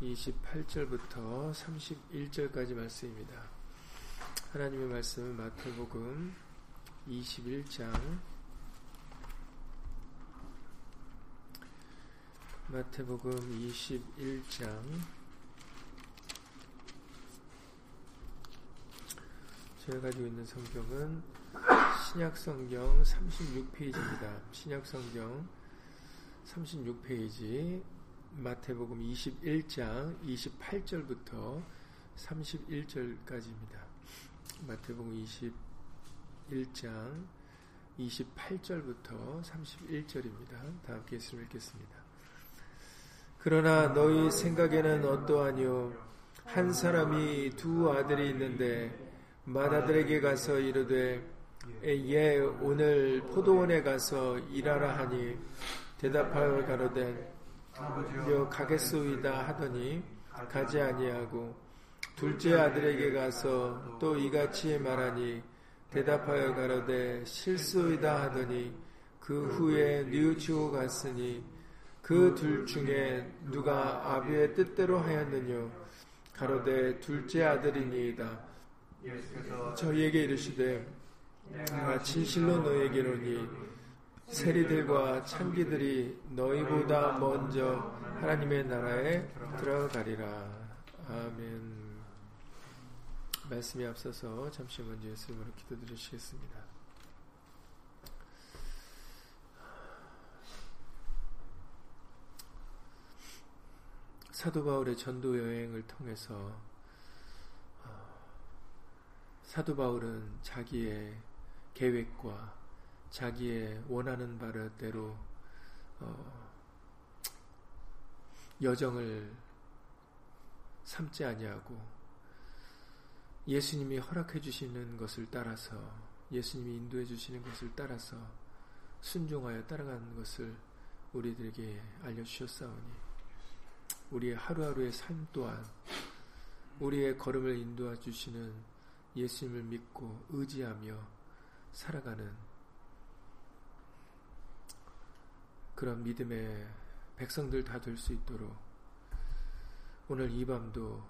28절부터 31절까지 말씀입니다. 하나님의 말씀은 마태복음 21장 마태복음 21장 제가 가지고 있는 성경은 신약성경 36페이지입니다. 신약성경 36페이지 마태복음 21장 28절부터 31절까지입니다. 마태복음 21장 28절부터 31절입니다. 다 함께 예수를 읽겠습니다. 그러나 너희 생각에는 어떠하뇨? 한 사람이 두 아들이 있는데 맏아들에게 가서 이르되 예 오늘 포도원에 가서 일하라 하니 대답하여 가로되 아버지여 가겠소이다 하더니 가지 아니하고 둘째 아들에게 가서 또 이같이 말하니 대답하여 가로되 싫소이다 하더니 그 후에 뉘우치고 갔으니 그 둘 중에 누가 아비의 뜻대로 하였느뇨? 가로되 둘째 아들이니이다. 저희에게 이르시되 내가 진실로 너에게로니 세리들과 창기들이 너희보다 먼저 하나님의 나라에 들어가리라. 아멘. 말씀에 앞서서 잠시 먼저 예수님으로 기도드리시겠습니다. 사도 바울의 전도 여행을 통해서 사도 바울은 자기의 계획과 자기의 원하는 바대로 여정을 삼지 아니하고 예수님이 허락해 주시는 것을 따라서 예수님이 인도해 주시는 것을 따라서 순종하여 따라가는 것을 우리들에게 알려주셨사오니 우리의 하루하루의 삶 또한 우리의 걸음을 인도해 주시는 예수님을 믿고 의지하며 살아가는 그런 믿음의 백성들 다 될 수 있도록 오늘 이 밤도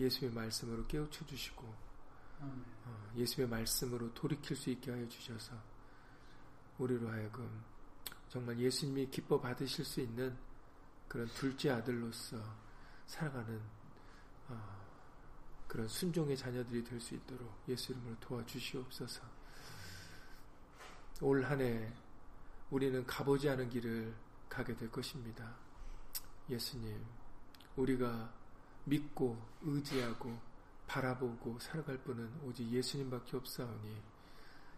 예수의 말씀으로 깨우쳐 주시고 예수의 말씀으로 돌이킬 수 있게 하여 주셔서 우리로 하여금 정말 예수님이 기뻐 받으실 수 있는 그런 둘째 아들로서 살아가는 그런 순종의 자녀들이 될 수 있도록 예수 이름으로 도와주시옵소서. 올 한 해 우리는 가보지 않은 길을 가게 될 것입니다. 예수님, 우리가 믿고 의지하고 바라보고 살아갈 분은 오직 예수님밖에 없사오니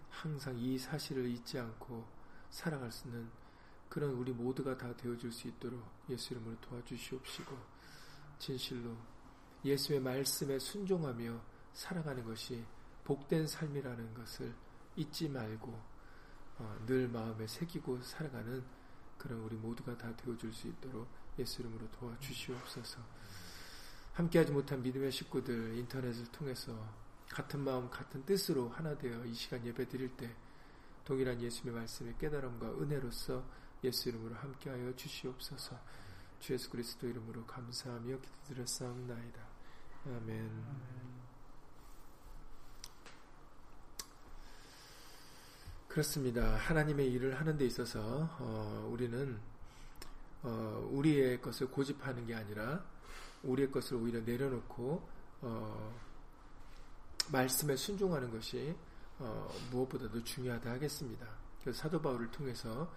항상 이 사실을 잊지 않고 살아갈 수는 그런 우리 모두가 다 되어줄 수 있도록 예수 이름으로 도와주시옵시고 진실로 예수의 말씀에 순종하며 살아가는 것이 복된 삶이라는 것을 잊지 말고 늘 마음에 새기고 살아가는 그런 우리 모두가 다 되어줄 수 있도록 예수 이름으로 도와주시옵소서. 함께하지 못한 믿음의 식구들 인터넷을 통해서 같은 마음 같은 뜻으로 하나 되어 이 시간 예배 드릴 때 동일한 예수님의 말씀의 깨달음과 은혜로서 예수 이름으로 함께하여 주시옵소서. 주 예수 그리스도 이름으로 감사하며 기도드렸사옵나이다. 아멘. 그렇습니다. 하나님의 일을 하는 데 있어서 우리는 우리의 것을 고집하는 게 아니라 우리의 것을 오히려 내려놓고 말씀에 순종하는 것이 무엇보다도 중요하다 하겠습니다. 그래서 사도 바울을 통해서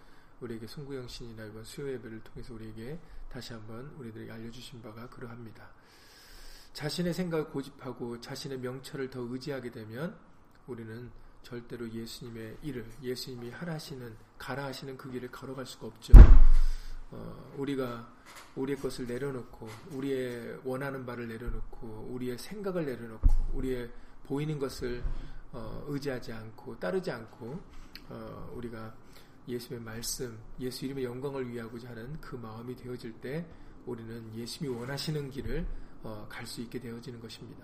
우리에게 송구영신이나 이번 수요예배를 통해서 우리에게 다시 한번 우리들에게 알려주신 바가 그러합니다. 자신의 생각을 고집하고 자신의 명철을 더 의지하게 되면 우리는 절대로 예수님의 일을 예수님이 가라 하시는 그 길을 걸어갈 수가 없죠. 우리가 우리의 것을 내려놓고 우리의 원하는 바를 내려놓고 우리의 생각을 내려놓고 우리의 보이는 것을 의지하지 않고 따르지 않고 우리가 예수의 말씀, 예수 이름의 영광을 위하고자 하는 그 마음이 되어질 때 우리는 예수님이 원하시는 길을 갈 수 있게 되어지는 것입니다.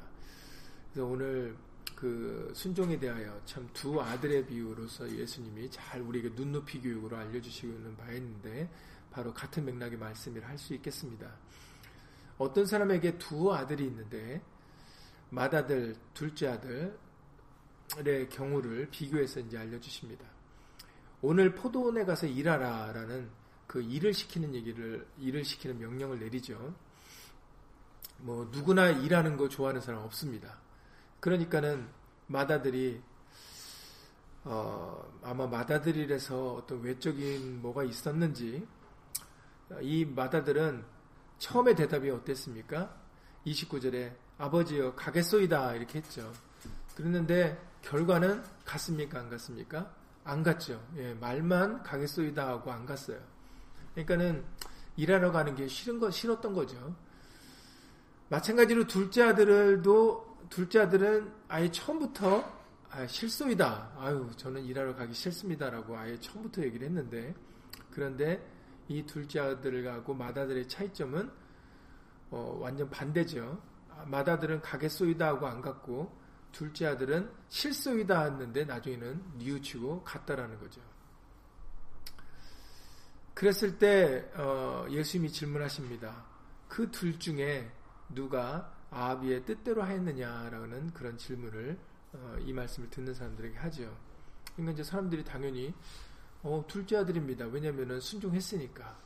그래서 오늘 그 순종에 대하여 참 두 아들의 비유로서 예수님이 잘 우리에게 눈높이 교육으로 알려주시고 있는 바에 있는데 바로 같은 맥락의 말씀을 할 수 있겠습니다. 어떤 사람에게 두 아들이 있는데 맏아들, 둘째 아들의 경우를 비교해서 이제 알려주십니다. 오늘 포도원에 가서 일하라라는 그 일을 시키는 명령을 내리죠. 뭐 누구나 일하는 거 좋아하는 사람 없습니다. 그러니까는 맏아들이 아마 맏아들이라서 어떤 외적인 뭐가 있었는지 이 맏아들은 처음에 대답이 어땠습니까? 29절에 아버지여 가겠소이다 이렇게 했죠. 그랬는데 결과는 갔습니까? 안 갔습니까? 안 갔죠. 예, 말만 가겠소이다 하고 안 갔어요. 그러니까는 일하러 가는 게 싫었던 거죠. 마찬가지로 둘째 아들은 아예 처음부터 실소이다. 아유, 저는 일하러 가기 싫습니다라고 아예 처음부터 얘기를 했는데, 그런데 이 둘째 아들하고 맏아들의 차이점은 완전 반대죠. 맏아들은 가겠소이다 하고 안 갔고, 둘째 아들은 실소이다 했는데 나중에는 뉘우치고 갔다라는 거죠. 그랬을 때 예수님이 질문하십니다. 그 둘 중에 누가 아비의 뜻대로 하였느냐라는 그런 질문을 이 말씀을 듣는 사람들에게 하죠. 그러니까 이제 사람들이 당연히 둘째 아들입니다. 왜냐하면 순종했으니까.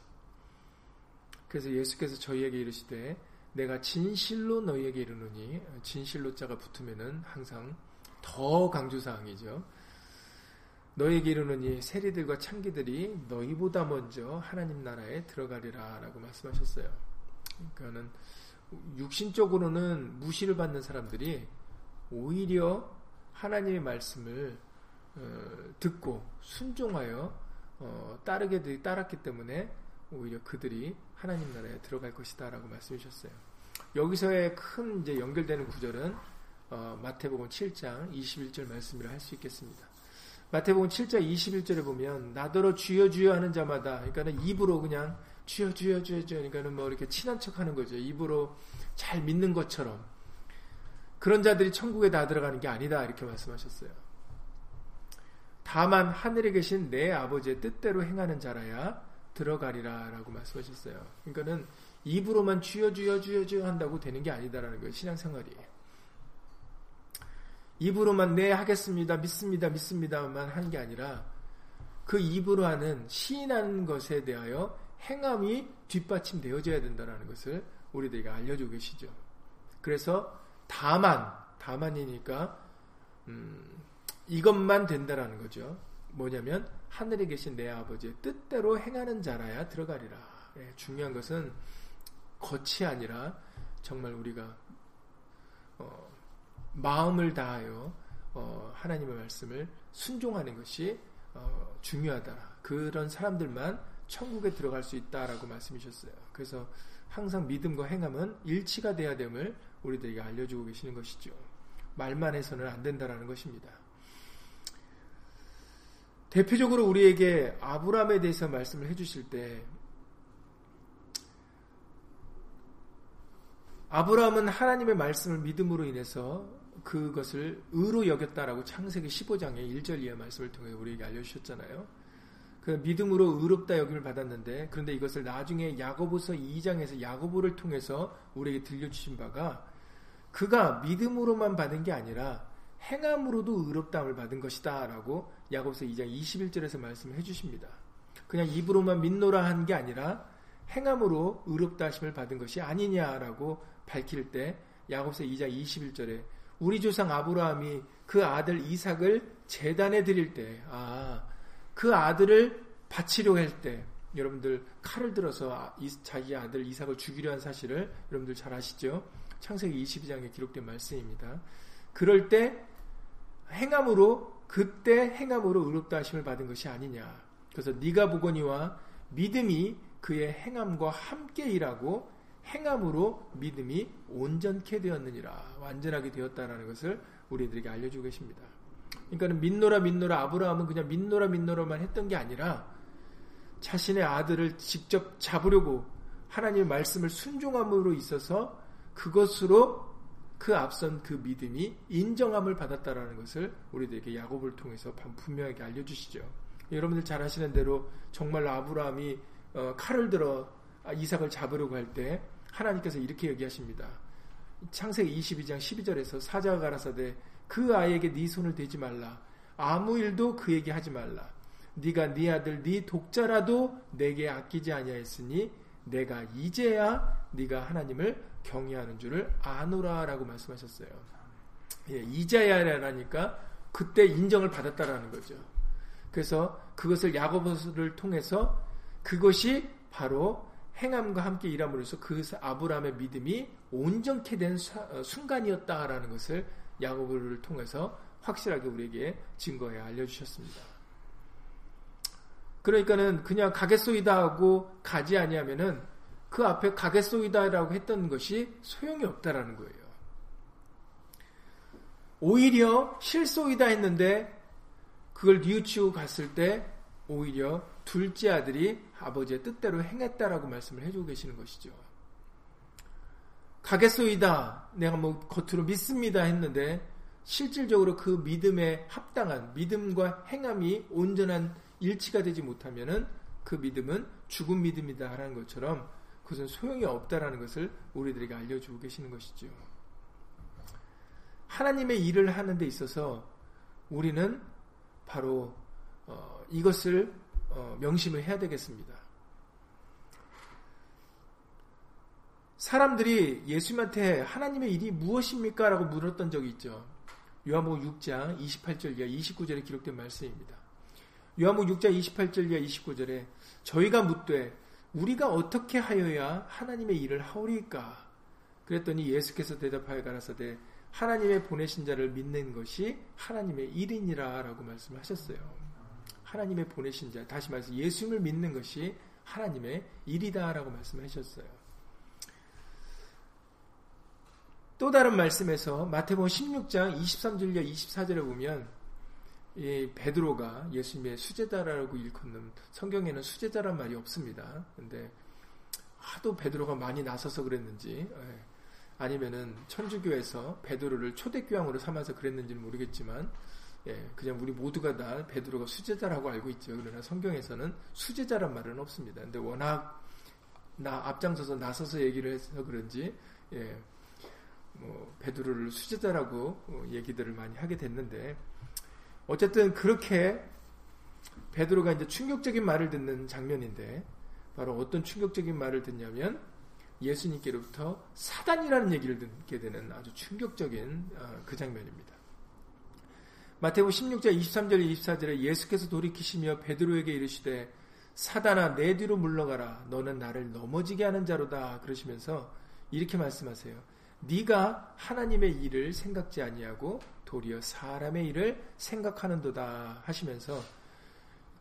그래서 예수께서 저희에게 이르시되 내가 진실로 너희에게 이르노니, 진실로 자가 붙으면은 항상 더 강조사항이죠. 너희에게 이르노니 세리들과 창기들이 너희보다 먼저 하나님 나라에 들어가리라 라고 말씀하셨어요. 그러니까는 육신적으로는 무시를 받는 사람들이 오히려 하나님의 말씀을 듣고 순종하여 따르게 따랐기 때문에 오히려 그들이 하나님 나라에 들어갈 것이다 라고 말씀해 주셨어요. 여기서의 큰 이제 연결되는 구절은 마태복음 7장 21절 말씀이라 할 수 있겠습니다. 마태복음 7장 21절에 보면 나더러 주여 주여 하는 자마다, 그러니까는 입으로 그냥 주여 주여 주여 주여, 그러니까는 뭐 이렇게 친한 척 하는 거죠. 입으로 잘 믿는 것처럼. 그런 자들이 천국에 다 들어가는 게 아니다 이렇게 말씀하셨어요. 다만 하늘에 계신 내 아버지의 뜻대로 행하는 자라야 들어가리라 라고 말씀하셨어요. 그러니까는 입으로만 주여 주여 주여 주여 한다고 되는 게 아니다라는 거예요. 신앙생활이 입으로만 네 하겠습니다 믿습니다 믿습니다만 하는 게 아니라 그 입으로 하는 시인하는 것에 대하여 행함이 뒷받침되어져야 된다는 것을 우리들에게 알려주고 계시죠. 그래서 다만이니까 이것만 된다라는 거죠. 뭐냐면 하늘에 계신 내 아버지의 뜻대로 행하는 자라야 들어가리라. 예, 중요한 것은 겉이 아니라 정말 우리가 마음을 다하여 하나님의 말씀을 순종하는 것이 중요하다. 그런 사람들만 천국에 들어갈 수 있다라고 말씀하셨어요. 그래서 항상 믿음과 행함은 일치가 돼야 됨을 우리들에게 알려주고 계시는 것이죠. 말만 해서는 안 된다라는 것입니다. 대표적으로 우리에게 아브라함에 대해서 말씀을 해주실 때 아브라함은 하나님의 말씀을 믿음으로 인해서 그것을 의로 여겼다라고 창세기 15장의 1절 이하 말씀을 통해 우리에게 알려주셨잖아요. 그 믿음으로 의롭다 여김을 받았는데, 그런데 이것을 나중에 야고보서 2장에서 야고보를 통해서 우리에게 들려주신 바가 그가 믿음으로만 받은 게 아니라 행함으로도 의롭다함을 받은 것이다 라고 야고보서 2장 21절에서 말씀을 해주십니다. 그냥 입으로만 믿노라 한 게 아니라 행함으로 의롭다 하심을 받은 것이 아니냐라고 밝힐 때 야고보서 2장 21절에 우리 조상 아브라함이 그 아들 이삭을 제단에 드릴 때, 그 아들을 바치려고 할 때 여러분들 칼을 들어서 자기 아들 이삭을 죽이려 한 사실을 여러분들 잘 아시죠? 창세기 22장에 기록된 말씀입니다. 그럴 때 행함으로 의롭다 하심을 받은 것이 아니냐. 그래서 네가 보거니와 믿음이 그의 행함과 함께 일하고 행함으로 믿음이 온전케 되었느니라. 완전하게 되었다라는 것을 우리들에게 알려주고 계십니다. 그러니까 믿노라 아브라함은 그냥 믿노라만 했던 게 아니라 자신의 아들을 직접 잡으려고 하나님의 말씀을 순종함으로 있어서 그것으로 그 앞선 그 믿음이 인정함을 받았다라는 것을 우리들에게 야고보를 통해서 분명하게 알려주시죠. 여러분들 잘 아시는 대로 정말 아브라함이 칼을 들어 이삭을 잡으려고 할 때 하나님께서 이렇게 얘기하십니다. 창세기 22장 12절에서 사자가 가라사대 그 아이에게 네 손을 대지 말라. 아무 일도 그에게 하지 말라. 네가 네 아들 네 독자라도 내게 아끼지 아니하였으니 내가 이제야 네가 하나님을 경외하는 줄을 아노라라고 말씀하셨어요. 예, 이제야라니까 그때 인정을 받았다라는 거죠. 그래서 그것을 야고보서를 통해서 그것이 바로 행함과 함께 일함으로써 그 아브라함의 믿음이 온전케 된 순간이었다라는 것을 야고보를 통해서 확실하게 우리에게 증거해 알려주셨습니다. 그러니까는 그냥 가겠소이다 하고 가지 아니하면은 그 앞에 가겠소이다라고 했던 것이 소용이 없다라는 거예요. 오히려 실소이다 했는데 그걸 뉘우치고 갔을 때 오히려 둘째 아들이 아버지의 뜻대로 행했다라고 말씀을 해주고 계시는 것이죠. 가겠소이다, 내가 뭐 겉으로 믿습니다 했는데 실질적으로 그 믿음에 합당한 믿음과 행함이 온전한 일치가 되지 못하면은 그 믿음은 죽은 믿음이다라는 것처럼 그것은 소용이 없다라는 것을 우리들에게 알려주고 계시는 것이죠. 하나님의 일을 하는 데 있어서 우리는 바로 이것을 명심을 해야 되겠습니다. 사람들이 예수님한테 하나님의 일이 무엇입니까? 라고 물었던 적이 있죠. 요한복음 6장 28절 이하 29절에 기록된 말씀입니다. 요한복음 6장 28절 이하 29절에 저희가 묻되 우리가 어떻게 하여야 하나님의 일을 하오리까? 그랬더니 예수께서 대답하여 가라사대 하나님의 보내신 자를 믿는 것이 하나님의 일이니라 라고 말씀하셨어요. 하나님의 보내신 자, 다시 말해서 예수님을 믿는 것이 하나님의 일이다 라고 말씀하셨어요. 또 다른 말씀에서 마태복음 16장 23절과 24절에 보면 이 베드로가 예수님의 수제자라고 일컫는 성경에는 수제자란 말이 없습니다. 근데 하도 베드로가 많이 나서서 그랬는지 아니면은 천주교에서 베드로를 초대교황으로 삼아서 그랬는지는 모르겠지만 그냥 우리 모두가 다 베드로가 수제자라고 알고 있죠. 그러나 성경에서는 수제자란 말은 없습니다. 근데 워낙 앞장서서 나서서 얘기를 해서 그런지 베드로를 수제자라고 얘기들을 많이 하게 됐는데 어쨌든 그렇게 베드로가 이제 충격적인 말을 듣는 장면인데 바로 어떤 충격적인 말을 듣냐면 예수님께로부터 사단이라는 얘기를 듣게 되는 아주 충격적인 그 장면입니다. 마태복음 16장 23절 24절에 예수께서 돌이키시며 베드로에게 이르시되 사단아 내 뒤로 물러가라 너는 나를 넘어지게 하는 자로다 그러시면서 이렇게 말씀하세요. 네가 하나님의 일을 생각지 아니하고 도리어 사람의 일을 생각하는도다 하시면서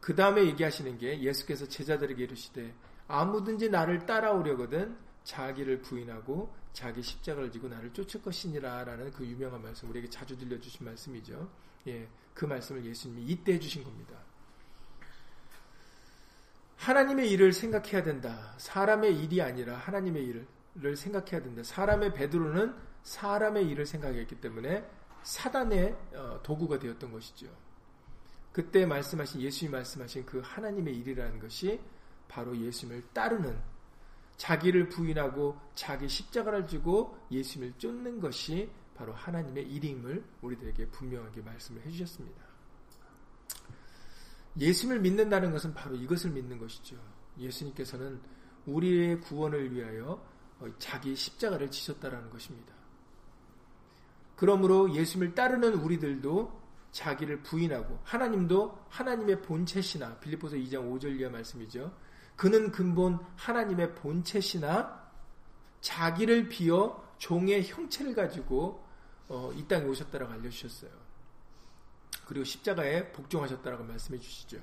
그 다음에 얘기하시는 게 예수께서 제자들에게 이르시되 아무든지 나를 따라오려거든 자기를 부인하고 자기 십자가를 지고 나를 쫓을 것이니라 라는 그 유명한 말씀 우리에게 자주 들려주신 말씀이죠. 예, 그 말씀을 예수님이 이때 해주신 겁니다. 하나님의 일을 생각해야 된다. 사람의 일이 아니라 하나님의 일을 생각해야 된다. 사람의 베드로는 사람의 일을 생각했기 때문에 사단의 도구가 되었던 것이죠. 그때 말씀하신 예수님이 말씀하신 그 하나님의 일이라는 것이 바로 예수님을 따르는 자기를 부인하고 자기 십자가를 지고 예수님을 쫓는 것이 바로 하나님의 일임을 우리들에게 분명하게 말씀을 해주셨습니다. 예수님을 믿는다는 것은 바로 이것을 믿는 것이죠. 예수님께서는 우리의 구원을 위하여 자기 십자가를 지셨다라는 것입니다. 그러므로 예수님을 따르는 우리들도 자기를 부인하고 하나님도 하나님의 본체시나 빌립보서 2장 5절 이하 말씀이죠. 그는 근본 하나님의 본체시나 자기를 비어 종의 형체를 가지고 이 땅에 오셨다라고 알려주셨어요. 그리고 십자가에 복종하셨다라고 말씀해 주시죠.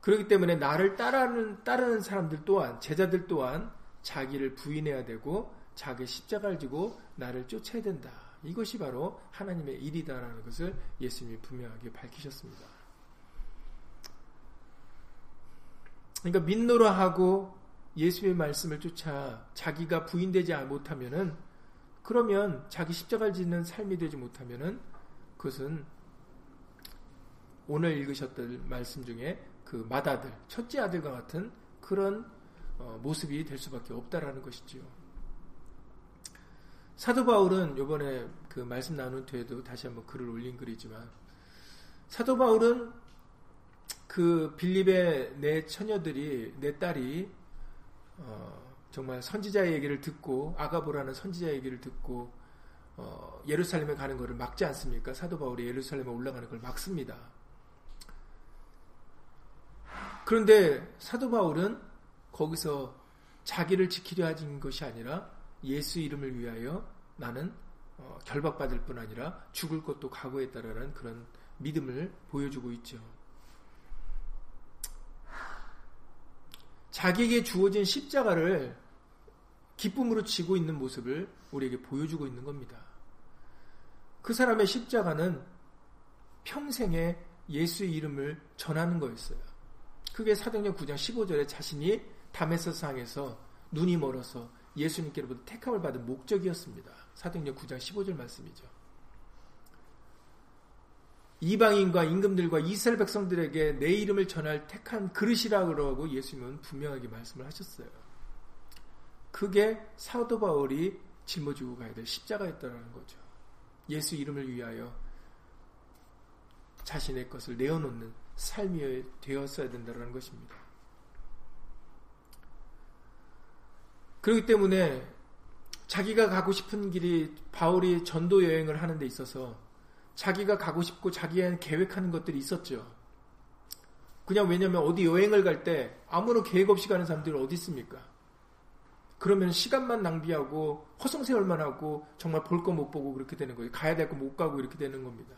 그렇기 때문에 나를 따르는 사람들 또한 제자들 또한 자기를 부인해야 되고 자기 십자가를 지고 나를 쫓아야 된다. 이것이 바로 하나님의 일이다라는 것을 예수님이 분명하게 밝히셨습니다. 그러니까 믿노라 하고 예수의 말씀을 쫓아 자기가 부인되지 못하면은 그러면 자기 십자가를 짓는 삶이 되지 못하면은 그것은 오늘 읽으셨던 말씀 중에 그 맏아들, 첫째 아들과 같은 그런 모습이 될 수밖에 없다라는 것이지요. 사도 바울은 요번에 그 말씀 나눈 뒤에도 다시 한번 글을 올린 글이지만, 사도 바울은 그 빌립의 내 처녀들이, 내 딸이 정말 선지자의 얘기를 듣고, 아가보라는 선지자의 얘기를 듣고 예루살렘에 가는 것을 막지 않습니까? 사도 바울이 예루살렘에 올라가는 걸 막습니다. 그런데 사도 바울은 거기서 자기를 지키려 하신 것이 아니라 예수 이름을 위하여 나는 결박받을 뿐 아니라 죽을 것도 각오했다라는 그런 믿음을 보여주고 있죠. 자기에게 주어진 십자가를 기쁨으로 지고 있는 모습을 우리에게 보여주고 있는 겁니다. 그 사람의 십자가는 평생에 예수의 이름을 전하는 거였어요. 그게 사도행전 9장 15절에 자신이 다메섹 상에서 눈이 멀어서 예수님께로부터 택함을 받은 목적이었습니다. 사도행전 9장 15절 말씀이죠. 이방인과 임금들과 이스라엘 백성들에게 내 이름을 전할 택한 그릇이라고 하고 예수님은 분명하게 말씀을 하셨어요. 그게 사도 바울이 짊어지고 가야 될 십자가였다는 거죠. 예수 이름을 위하여 자신의 것을 내어놓는 삶이 되었어야 된다는 것입니다. 그렇기 때문에 자기가 가고 싶은 길이, 바울이 전도 여행을 하는 데 있어서 자기가 가고 싶고 자기의 계획하는 것들이 있었죠. 그냥 왜냐면 어디 여행을 갈 때 아무런 계획 없이 가는 사람들이 어디 있습니까? 그러면 시간만 낭비하고 허송세월만 하고 정말 볼 거 못 보고 그렇게 되는 거예요. 가야 될 거 못 가고 이렇게 되는 겁니다.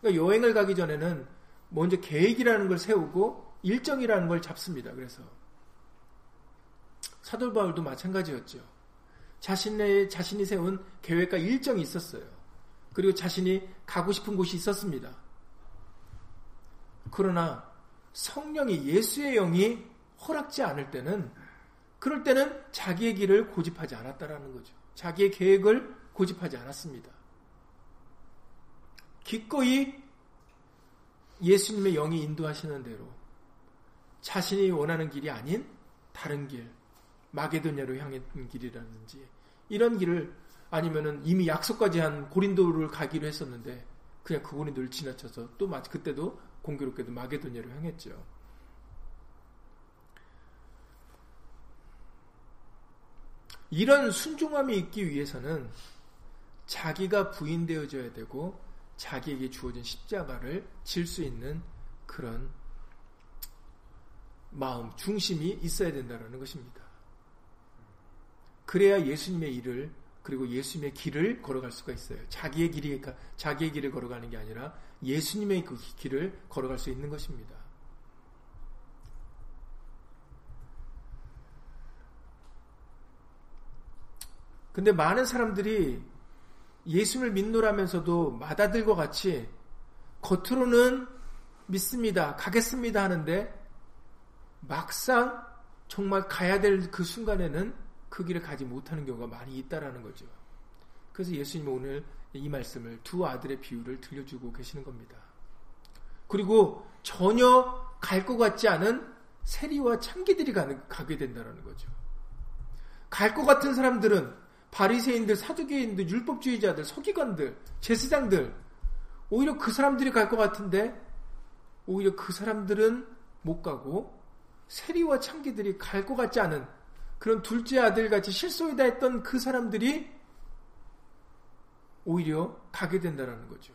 그러니까 여행을 가기 전에는 먼저 계획이라는 걸 세우고 일정이라는 걸 잡습니다. 그래서 사도 바울도 마찬가지였죠. 자신이 세운 계획과 일정이 있었어요. 그리고 자신이 가고 싶은 곳이 있었습니다. 그러나 성령이, 예수의 영이 허락지 않을 때는, 그럴 때는 자기의 길을 고집하지 않았다라는 거죠. 자기의 계획을 고집하지 않았습니다. 기꺼이 예수님의 영이 인도하시는 대로 자신이 원하는 길이 아닌 다른 길, 마게도냐로 향했던 길이라든지 이런 길을, 아니면은 이미 약속까지 한 고린도를 가기로 했었는데 그냥 그 고린도를 지나쳐서 또 그때도 공교롭게도 마게도냐로 향했죠. 이런 순종함이 있기 위해서는 자기가 부인되어져야 되고 자기에게 주어진 십자가를 질 수 있는 그런 마음, 중심이 있어야 된다는 것입니다. 그래야 예수님의 일을, 그리고 예수님의 길을 걸어갈 수가 있어요. 자기의 길을 걸어가는 게 아니라 예수님의 그 길을 걸어갈 수 있는 것입니다. 근데 많은 사람들이 예수를 믿노라면서도 마다들과 같이 겉으로는 믿습니다, 가겠습니다 하는데 막상 정말 가야 될 그 순간에는 그 길을 가지 못하는 경우가 많이 있다라는 거죠. 그래서 예수님은 오늘 이 말씀을, 두 아들의 비유를 들려주고 계시는 겁니다. 그리고 전혀 갈 것 같지 않은 세리와 창기들이 가게 된다라는 거죠. 갈 것 같은 사람들은 바리새인들, 사두개인들, 율법주의자들, 서기관들, 제사장들, 오히려 그 사람들이 갈 것 같은데 오히려 그 사람들은 못 가고, 세리와 창기들이 갈 것 같지 않은 그런 둘째 아들같이 실소이다 했던 그 사람들이 오히려 가게 된다는 거죠.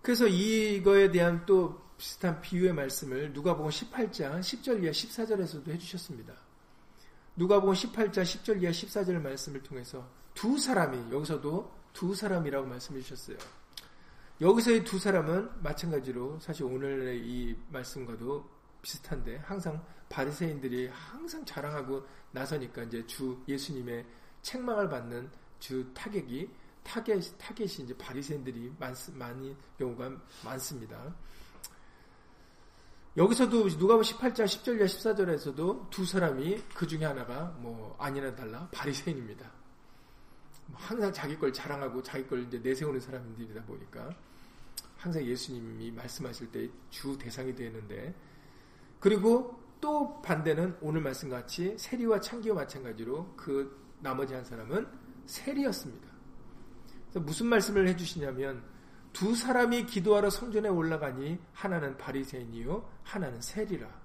그래서 이거에 대한 또 비슷한 비유의 말씀을 누가복음 18장 10절 이하 14절에서도 해주셨습니다. 누가복음 18장 10절 이하 14절 말씀을 통해서 두 사람이, 여기서도 두 사람이라고 말씀해 주셨어요. 여기서의 두 사람은 마찬가지로 사실 오늘의 이 말씀과도 비슷한데, 항상 바리새인들이 항상 자랑하고 나서니까 이제 주 예수님의 책망을 받는 주 타겟이 이제 바리새인들이 많이 경우가 많습니다. 여기서도 누가복음 18장 10절 이하 14절에서도 두 사람이, 그 중에 하나가 뭐 아니나 달라 바리새인입니다. 항상 자기 걸 자랑하고 자기 걸 이제 내세우는 사람들이다 보니까 항상 예수님이 말씀하실 때 주 대상이 되는데, 그리고 또 반대는 오늘 말씀같이 세리와 창기와 마찬가지로 그 나머지 한 사람은 세리였습니다. 그래서 무슨 말씀을 해주시냐면 두 사람이 기도하러 성전에 올라가니 하나는 바리새인이요 하나는 세리라.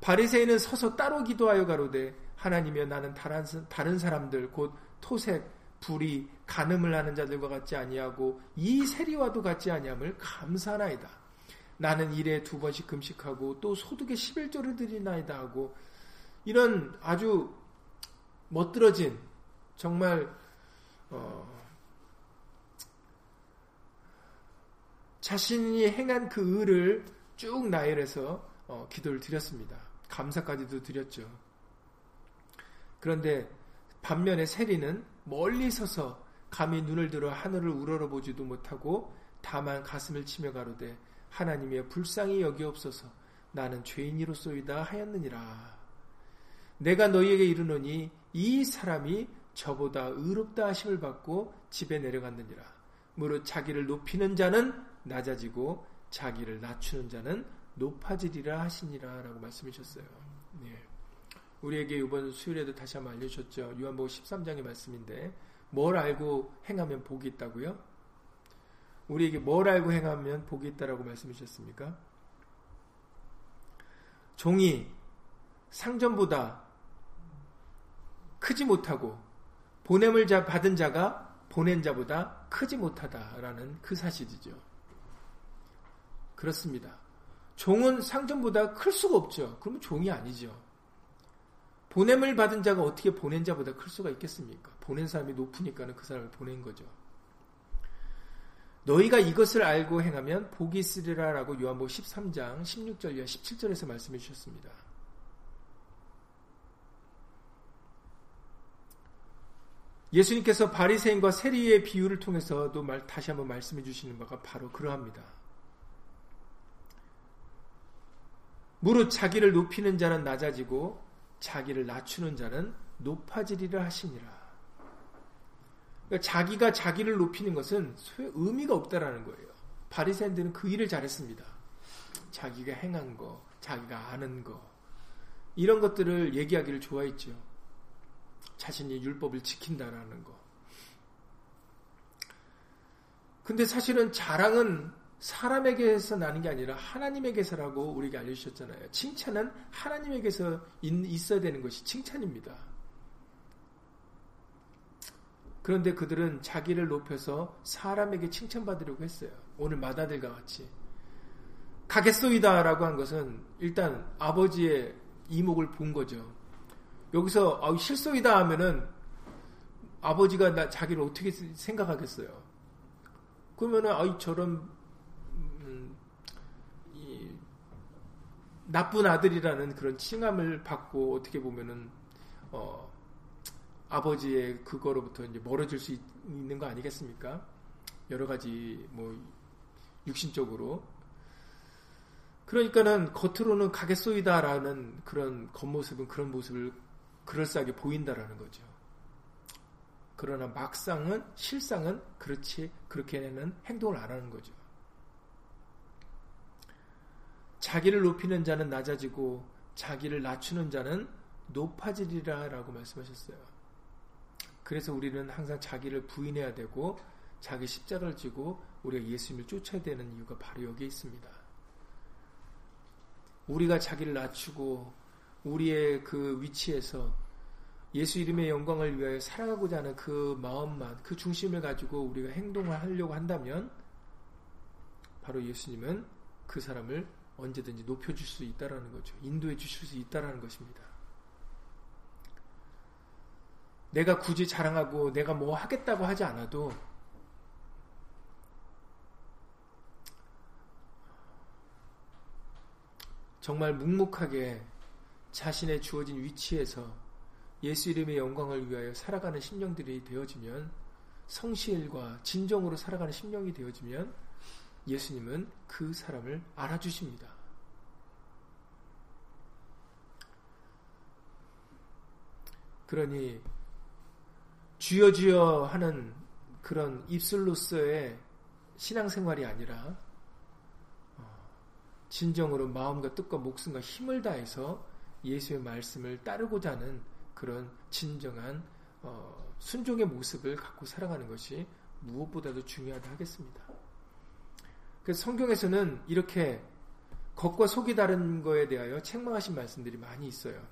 바리새인은 서서 따로 기도하여 가로되 하나님이여 나는 다른 사람들 곧 토색, 불의, 간음을 하는 자들과 같지 아니하고 이 세리와도 같지 아니함을 감사하나이다. 나는 일에 2번씩 금식하고 또 소득의 11조를 드리나이다 하고 이런 아주 멋들어진 정말 자신이 행한 그 의를 쭉 나열해서 기도를 드렸습니다. 감사까지도 드렸죠. 그런데 반면에 세리는 멀리 서서 감히 눈을 들어 하늘을 우러러보지도 못하고 다만 가슴을 치며 가로되 하나님이여 불쌍히 여기옵소서 나는 죄인이로소이다 하였느니라. 내가 너희에게 이르노니 이 사람이 저보다 의롭다 하심을 받고 집에 내려갔느니라. 무릇 자기를 높이는 자는 낮아지고 자기를 낮추는 자는 높아지리라 하시니라 라고 말씀하셨어요. 네. 우리에게 이번 수요일에도 다시 한번 알려주셨죠. 요한복음 13장의 말씀인데 뭘 알고 행하면 복이 있다고요? 우리에게 뭘 알고 행하면 복이 있다라고 말씀하셨습니까? 종이 상전보다 크지 못하고 보냄을 받은 자가 보낸 자보다 크지 못하다라는 그 사실이죠. 그렇습니다. 종은 상전보다 클 수가 없죠. 그러면 종이 아니죠. 보냄을 받은 자가 어떻게 보낸 자보다 클 수가 있겠습니까? 보낸 사람이 높으니까는 그 사람을 보낸 거죠. 너희가 이것을 알고 행하면 복이 있으리라 라고 요한복음 13장 16절 이하 17절에서 말씀해 주셨습니다. 예수님께서 바리새인과 세리의 비유를 통해서도 다시 한번 말씀해 주시는 바가 바로 그러합니다. 무릇 자기를 높이는 자는 낮아지고 자기를 낮추는 자는 높아지리라 하시니라. 그러니까 자기가 자기를 높이는 것은 의미가 없다라는 거예요. 바리새인들은 그 일을 잘했습니다. 자기가 행한 거, 자기가 아는 거 이런 것들을 얘기하기를 좋아했죠. 자신이 율법을 지킨다라는 거. 근데 사실은 자랑은 사람에게서 나는 게 아니라 하나님에게서라고 우리에게 알려주셨잖아요. 칭찬은 하나님에게서 있어야 되는 것이 칭찬입니다. 그런데 그들은 자기를 높여서 사람에게 칭찬받으려고 했어요. 오늘 맏아들과 같이 가겠소이다 라고 한 것은 일단 아버지의 이목을 본 거죠. 여기서 실소이다 하면은 아버지가 자기를 어떻게 생각하겠어요. 그러면은 저런 나쁜 아들이라는 그런 칭함을 받고 어떻게 보면은 아버지의 그거로부터 이제 멀어질 수 있는 거 아니겠습니까? 여러 가지 육신적으로. 그러니까는 겉으로는 가겠소이다라는 그런 겉모습은 그런 모습을 그럴싸하게 보인다라는 거죠. 그러나 막상은 실상은 그렇게는 행동을 안 하는 거죠. 자기를 높이는 자는 낮아지고 자기를 낮추는 자는 높아지리라 라고 말씀하셨어요. 그래서 우리는 항상 자기를 부인해야 되고 자기 십자가를 지고 우리가 예수님을 쫓아야 되는 이유가 바로 여기에 있습니다. 우리가 자기를 낮추고 우리의 그 위치에서 예수 이름의 영광을 위하여 살아가고자 하는 그 마음만, 그 중심을 가지고 우리가 행동을 하려고 한다면 바로 예수님은 그 사람을 언제든지 높여줄 수 있다라는 거죠. 인도해 주실 수 있다라는 것입니다. 내가 굳이 자랑하고 내가 뭐 하겠다고 하지 않아도 정말 묵묵하게 자신의 주어진 위치에서 예수 이름의 영광을 위하여 살아가는 심령들이 되어지면, 성실과 진정으로 살아가는 심령이 되어지면 예수님은 그 사람을 알아주십니다. 그러니 주여 주여 하는 그런 입술로서의 신앙생활이 아니라 진정으로 마음과 뜻과 목숨과 힘을 다해서 예수의 말씀을 따르고자 하는 그런 진정한 순종의 모습을 갖고 살아가는 것이 무엇보다도 중요하다 하겠습니다. 그래서 성경에서는 이렇게 겉과 속이 다른 거에 대하여 책망하신 말씀들이 많이 있어요.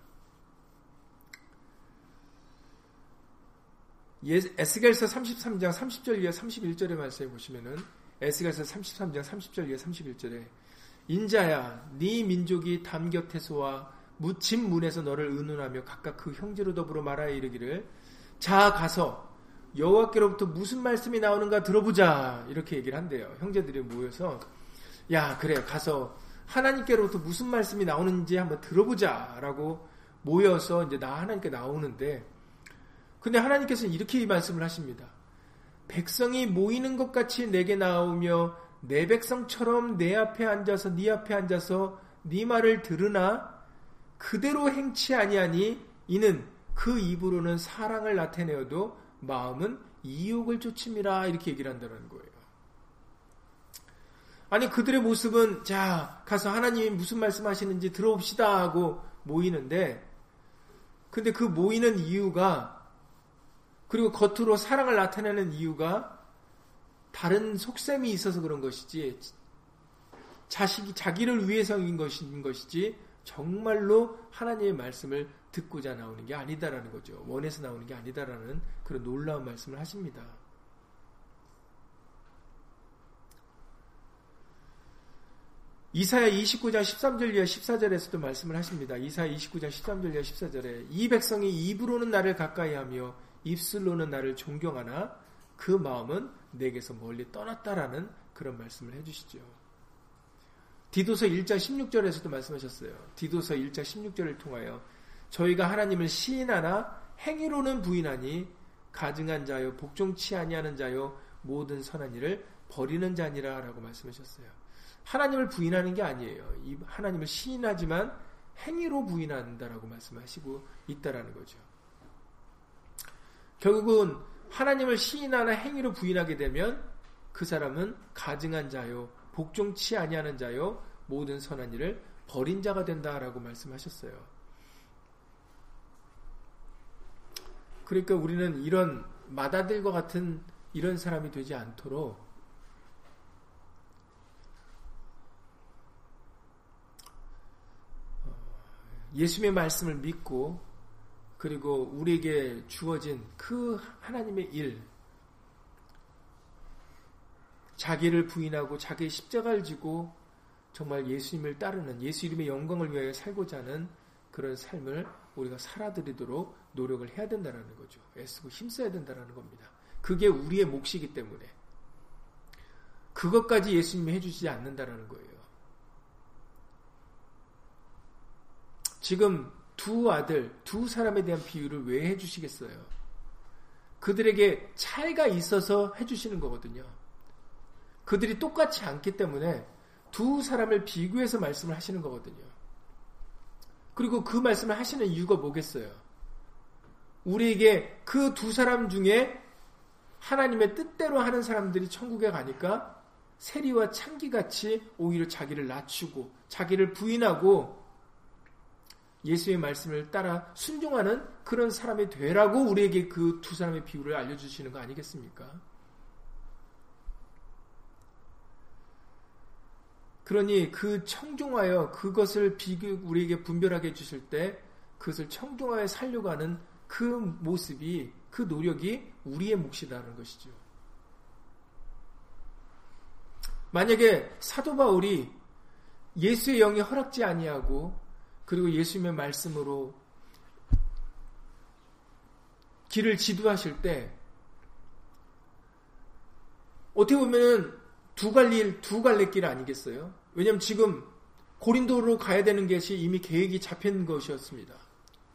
에스겔서 33장 30절 이하 31절의 말씀에 보시면은 에스겔서 33장 30절 이하 31절에 인자야 네 민족이 담곁에서와 묻힌 문에서 너를 의논하며 각각 그 형제로 더불어 말하여 이르기를 자가서 여호와께로부터 무슨 말씀이 나오는가 들어보자 이렇게 얘기를 한대요. 형제들이 모여서 야 그래 가서 하나님께로부터 무슨 말씀이 나오는지 한번 들어보자 라고 모여서 이제 나 하나님께 나오는데 근데 하나님께서는 이렇게 이 말씀을 하십니다. 백성이 모이는 것 같이 내게 나오며 내 백성처럼 내 앞에 앉아서 네 앞에 앉아서 네 말을 들으나 그대로 행치 아니하니 이는 그 입으로는 사랑을 나타내어도 마음은 이욕을 쫓음이라 이렇게 얘기를 한다는 거예요. 아니 그들의 모습은 자 가서 하나님이 무슨 말씀하시는지 들어봅시다 하고 모이는데 근데 그 모이는 이유가 그리고 겉으로 사랑을 나타내는 이유가 다른 속셈이 있어서 그런 것이지 자식이 자기를 위해서인 것이지 정말로 하나님의 말씀을 듣고자 나오는 게 아니다라는 거죠. 원해서 나오는 게 아니다라는 그런 놀라운 말씀을 하십니다. 이사야 29장 13절 이하 14절에서도 말씀을 하십니다. 이사야 29장 13절 이하 14절에 이 백성이 입으로는 나를 가까이하며 입술로는 나를 존경하나 그 마음은 내게서 멀리 떠났다라는 그런 말씀을 해주시죠. 디도서 1장 16절에서도 말씀하셨어요. 디도서 1장 16절을 통하여 저희가 하나님을 시인하나 행위로는 부인하니 가증한 자여 복종치 아니하는 자여 모든 선한 일을 버리는 자니라 라고 말씀하셨어요. 하나님을 부인하는 게 아니에요. 하나님을 시인하지만 행위로 부인한다라고 말씀하시고 있다라는 거죠. 결국은 하나님을 시인하나 행위로 부인하게 되면 그 사람은 가증한 자요, 복종치 아니하는 자요, 모든 선한 일을 버린 자가 된다라고 말씀하셨어요. 그러니까 우리는 이런 마다들과 같은 이런 사람이 되지 않도록 예수님의 말씀을 믿고 그리고 우리에게 주어진 그 하나님의 일, 자기를 부인하고 자기의 십자가를 지고 정말 예수님을 따르는 예수 이름의 영광을 위하여 살고자 하는 그런 삶을 우리가 살아드리도록 노력을 해야 된다는 거죠. 애쓰고 힘써야 된다는 겁니다. 그게 우리의 몫이기 때문에 그것까지 예수님이 해주시지 않는다는 거예요. 지금 두 사람에 대한 비유를 왜 해주시겠어요? 그들에게 차이가 있어서 해주시는 거거든요. 그들이 똑같지 않기 때문에 두 사람을 비교해서 말씀을 하시는 거거든요. 그리고 그 말씀을 하시는 이유가 뭐겠어요? 우리에게 그 두 사람 중에 하나님의 뜻대로 하는 사람들이 천국에 가니까 세리와 창기같이 오히려 자기를 낮추고 자기를 부인하고 예수의 말씀을 따라 순종하는 그런 사람이 되라고 우리에게 그 두 사람의 비유를 알려주시는 거 아니겠습니까? 그러니 그 청종하여 그것을 우리에게 분별하게 해주실 때 그것을 청종하여 살려고 하는 그 모습이 그 노력이 우리의 몫이라는 것이죠. 만약에 사도 바울이 예수의 영이 허락지 아니하고 그리고 예수님의 말씀으로 길을 지도하실 때 어떻게 보면 두 갈래길 아니겠어요? 왜냐하면 지금 고린도로 가야 되는 것이 이미 계획이 잡힌 것이었습니다.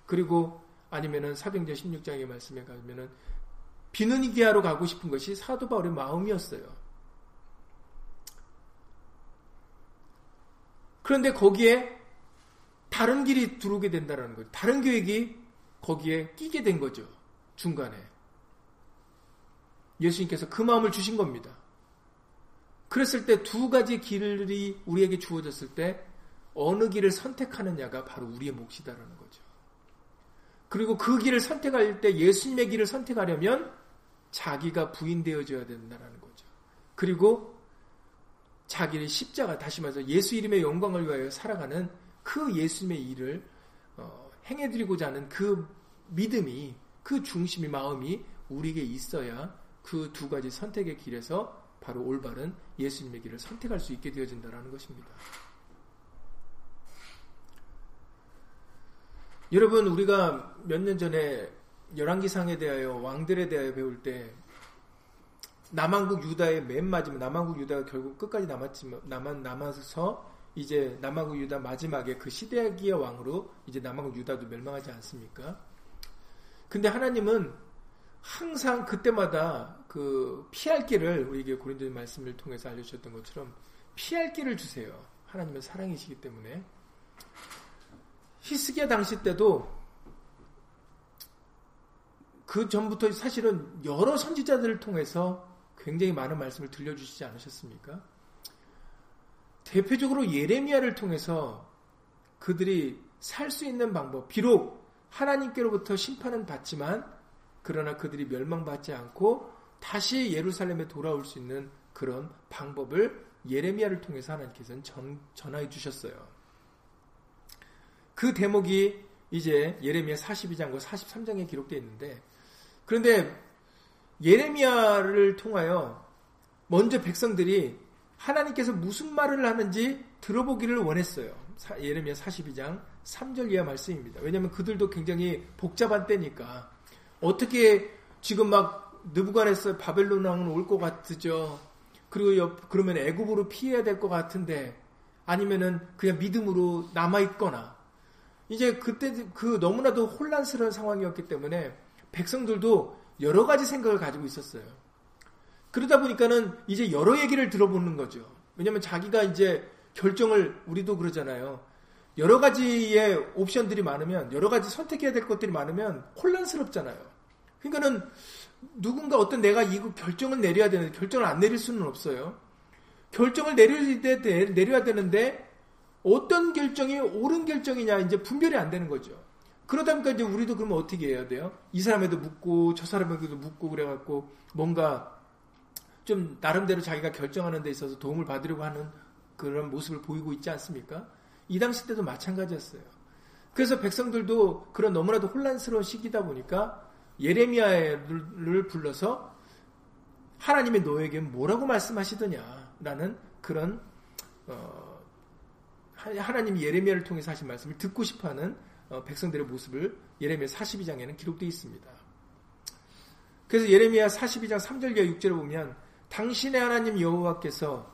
그리고 아니면은 사도행전 16장의 말씀에 가면은 비느니게아로 가고 싶은 것이 사도 바울의 마음이었어요. 그런데 거기에 다른 길이 들어오게 된다는 거죠. 다른 계획이 거기에 끼게 된 거죠. 중간에. 예수님께서 그 마음을 주신 겁니다. 그랬을 때 두 가지 길이 우리에게 주어졌을 때 어느 길을 선택하느냐가 바로 우리의 몫이다라는 거죠. 그리고 그 길을 선택할 때 예수님의 길을 선택하려면 자기가 부인되어져야 된다는 거죠. 그리고 자기를 십자가, 다시 말해서 예수 이름의 영광을 위하여 살아가는 그 예수님의 일을 행해드리고자 하는 그 믿음이, 그 중심이, 마음이 우리에게 있어야 그 두 가지 선택의 길에서 바로 올바른 예수님의 길을 선택할 수 있게 되어진다라는 것입니다. 여러분, 우리가 몇 년 전에 열왕기상에 대하여, 왕들에 대하여 배울 때 남한국 유다의 맨 마지막, 남한국 유다가 결국 끝까지 남아서 이제 남한국 유다 마지막에 그 시드기야 왕으로 이제 남한국 유다도 멸망하지 않습니까? 근데 하나님은 항상 그때마다 그 피할 길을, 우리에게 고린도의 말씀을 통해서 알려주셨던 것처럼 피할 길을 주세요. 하나님은 사랑이시기 때문에. 히스기야 당시 때도 그 전부터 사실은 여러 선지자들을 통해서 굉장히 많은 말씀을 들려주시지 않으셨습니까? 대표적으로 예레미야를 통해서 그들이 살 수 있는 방법, 비록 하나님께로부터 심판은 받지만 그러나 그들이 멸망받지 않고 다시 예루살렘에 돌아올 수 있는 그런 방법을 예레미야를 통해서 하나님께서는 전하여 주셨어요. 그 대목이 이제 예레미야 42장과 43장에 기록되어 있는데, 그런데 예레미야를 통하여 먼저 백성들이 하나님께서 무슨 말을 하는지 들어보기를 원했어요. 예레미야 42장 3절 이하 말씀입니다. 왜냐하면 그들도 굉장히 복잡한 때니까 어떻게 지금 막 느부갓네살 바벨론 왕은 올 것 같죠. 그리고 그러면 애굽으로 피해야 될 것 같은데, 아니면은 그냥 믿음으로 남아 있거나, 이제 그때 그 너무나도 혼란스러운 상황이었기 때문에 백성들도 여러 가지 생각을 가지고 있었어요. 그러다 보니까는 이제 여러 얘기를 들어보는 거죠. 왜냐하면 자기가 이제 결정을, 우리도 그러잖아요. 여러 가지의 옵션들이 많으면, 여러 가지 선택해야 될 것들이 많으면 혼란스럽잖아요. 그러니까는 누군가 어떤, 내가 이거 결정을 내려야 되는데 결정을 안 내릴 수는 없어요. 결정을 내려야 되는데 어떤 결정이 옳은 결정이냐, 이제 분별이 안 되는 거죠. 그러다 보니까 이제 우리도 그러면 어떻게 해야 돼요? 이 사람에도 묻고 저 사람에게도 묻고, 그래갖고 뭔가 좀 나름대로 자기가 결정하는 데 있어서 도움을 받으려고 하는 그런 모습을 보이고 있지 않습니까? 이 당시 때도 마찬가지였어요. 그래서 백성들도 그런 너무나도 혼란스러운 시기다 보니까 예레미야를 불러서 하나님의 너에게 뭐라고 말씀하시더냐라는 그런 하나님이 예레미야를 통해서 하신 말씀을 듣고 싶어하는 백성들의 모습을 예레미야 42장에는 기록되어 있습니다. 그래서 예레미야 42장 3절과 6절을 보면, 당신의 하나님 여호와께서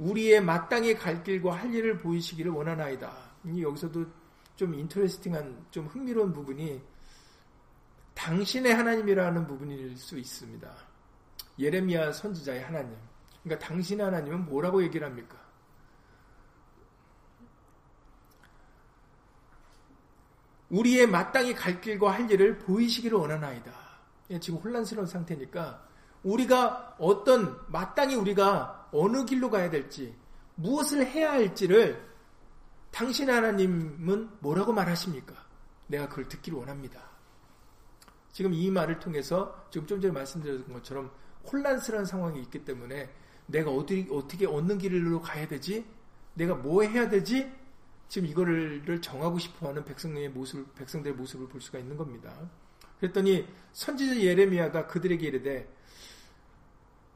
우리의 마땅히 갈 길과 할 일을 보이시기를 원하나이다. 여기서도 좀 인터레스팅한, 좀 흥미로운 부분이 당신의 하나님이라는 부분일 수 있습니다. 예레미야 선지자의 하나님, 그러니까 당신의 하나님은 뭐라고 얘기를 합니까? 우리의 마땅히 갈 길과 할 일을 보이시기를 원하나이다. 지금 혼란스러운 상태니까 우리가 어떤, 마땅히 우리가 어느 길로 가야 될지, 무엇을 해야 할지를 당신 하나님은 뭐라고 말하십니까? 내가 그걸 듣기를 원합니다. 지금 이 말을 통해서 지금 좀 전에 말씀드렸던 것처럼 혼란스러운 상황이 있기 때문에 내가 어떻게 얻는 길로 가야 되지? 내가 뭐 해야 되지? 지금 이거를 정하고 싶어하는 백성들의 모습을 볼 수가 있는 겁니다. 그랬더니 선지자 예레미야가 그들에게 이르되,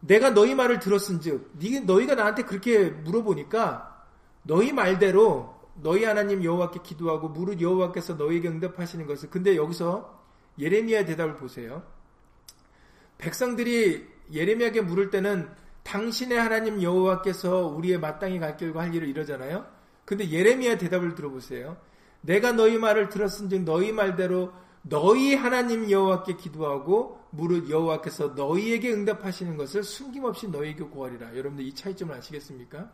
내가 너희 말을 들었은즉 너희가 나한테 그렇게 물어보니까 너희 말대로 너희 하나님 여호와께 기도하고 무릇 여호와께서 너희에게 응답하시는 것을. 근데 여기서 예레미야의 대답을 보세요. 백성들이 예레미야에게 물을 때는 당신의 하나님 여호와께서 우리의 마땅히 갈 길과 할 일을 이러잖아요. 근데 예레미야 대답을 들어보세요. 내가 너희 말을 들었은즉 너희 말대로 너희 하나님 여호와께 기도하고 무릇 여호와께서 너희에게 응답하시는 것을 숨김없이 너희에게 고하리라. 여러분들 이 차이점을 아시겠습니까?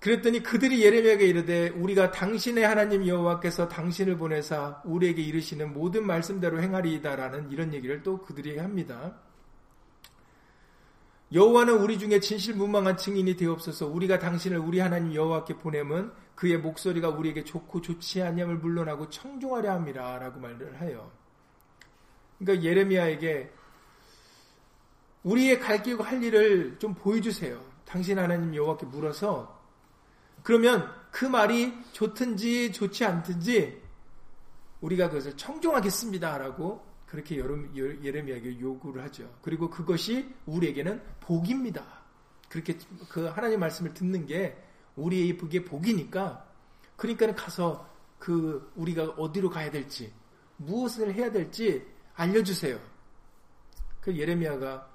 그랬더니 그들이 예레미야에게 이르되, 우리가 당신의 하나님 여호와께서 당신을 보내사 우리에게 이르시는 모든 말씀대로 행하리이다라는 이런 얘기를 또 그들이 합니다. 여호와는 우리 중에 진실 무망한 증인이 되옵소서. 우리가 당신을 우리 하나님 여호와께 보내면 그의 목소리가 우리에게 좋고 좋지 아니함을 물러나고 청종하려 함이라 라고 말을 해요. 그러니까 예레미야에게 우리의 갈 길과 할 일을 좀 보여주세요. 당신 하나님 여호와께 물어서 그러면 그 말이 좋든지 좋지 않든지 우리가 그것을 청종하겠습니다 라고 그렇게 예레미야에게 요구를 하죠. 그리고 그것이 우리에게는 복입니다. 그렇게 그 하나님 말씀을 듣는 게 우리의 그게 복이니까 그러니까 가서 그 우리가 어디로 가야 될지 무엇을 해야 될지 알려주세요. 그 예레미야가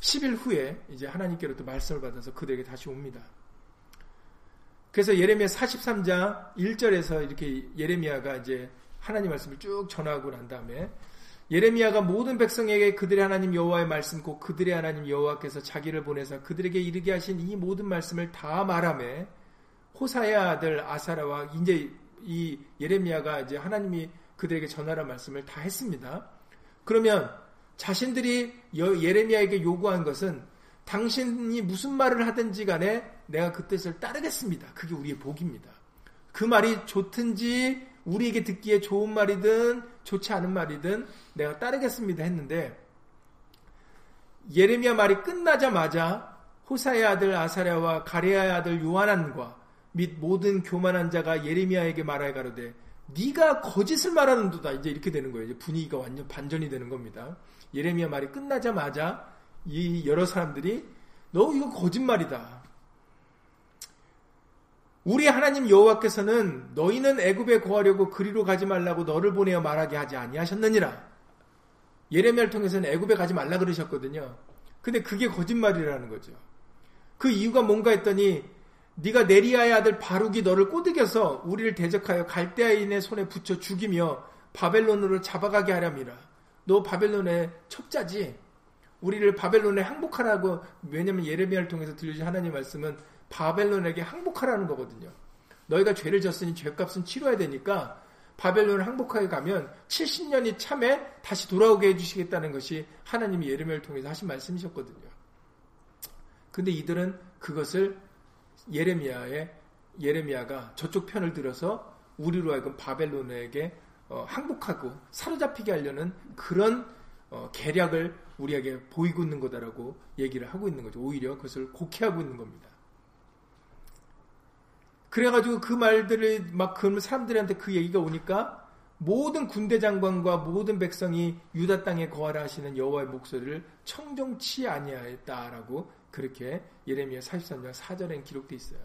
10일 후에 이제 하나님께로 또 말씀을 받아서 그들에게 다시 옵니다. 그래서 예레미야 43장 1절에서 이렇게 예레미야가 이제 하나님 말씀을 쭉 전하고 난 다음에 예레미야가 모든 백성에게 그들의 하나님 여호와의 말씀 곧 그들의 하나님 여호와께서 자기를 보내사 그들에게 이르게 하신 이 모든 말씀을 다 말하며 호사의 아들 아사랴와 이제 이 예레미야가 이제 하나님이 그들에게 전하라는 말씀을 다 했습니다. 그러면 자신들이 예레미야에게 요구한 것은 당신이 무슨 말을 하든지 간에 내가 그 뜻을 따르겠습니다. 그게 우리의 복입니다. 그 말이 좋든지 우리에게 듣기에 좋은 말이든 좋지 않은 말이든 내가 따르겠습니다 했는데 예레미야 말이 끝나자마자 호사의 아들 아사랴와 가레야의 아들 요하난과 및 모든 교만한 자가 예레미야에게 말하여 가로되 네가 거짓을 말하는도다. 이제 이렇게 되는 거예요. 이제 분위기가 완전 반전이 되는 겁니다. 예레미야 말이 끝나자마자 이 여러 사람들이 너 이거 거짓말이다. 우리 하나님 여호와께서는 너희는 애굽에 거하려고 그리로 가지 말라고 너를 보내어 말하게 하지 아니하셨느니라. 예레미야를 통해서는 애굽에 가지 말라 그러셨거든요. 근데 그게 거짓말이라는 거죠. 그 이유가 뭔가 했더니 네가 네리야의 아들 바룩이 너를 꼬드겨서 우리를 대적하여 갈대아인의 손에 붙여 죽이며 바벨론으로 잡아가게 하랍니다. 너 바벨론의 첩자지. 우리를 바벨론에 항복하라고. 왜냐하면 예레미야를 통해서 들려진 하나님의 말씀은 바벨론에게 항복하라는 거거든요. 너희가 죄를 졌으니 죄값은 치러야 되니까 바벨론을 항복하게 가면 70년이 참에 다시 돌아오게 해주시겠다는 것이 하나님이 예레미야를 통해서 하신 말씀이셨거든요. 근데 이들은 그것을 예레미야가 저쪽 편을 들어서 우리로 하여금 바벨론에게 항복하고 사로잡히게 하려는 그런 계략을 우리에게 보이고 있는 거다라고 얘기를 하고 있는 거죠. 오히려 그것을 곡해하고 있는 겁니다. 그래가지고 그 말들을 막 그러면 사람들한테 그 얘기가 오니까 모든 군대 장관과 모든 백성이 유다 땅에 거하라 하시는 여호와의 목소리를 청종치 아니하였다라고 그렇게 예레미야 43장 4절엔 기록되어 있어요.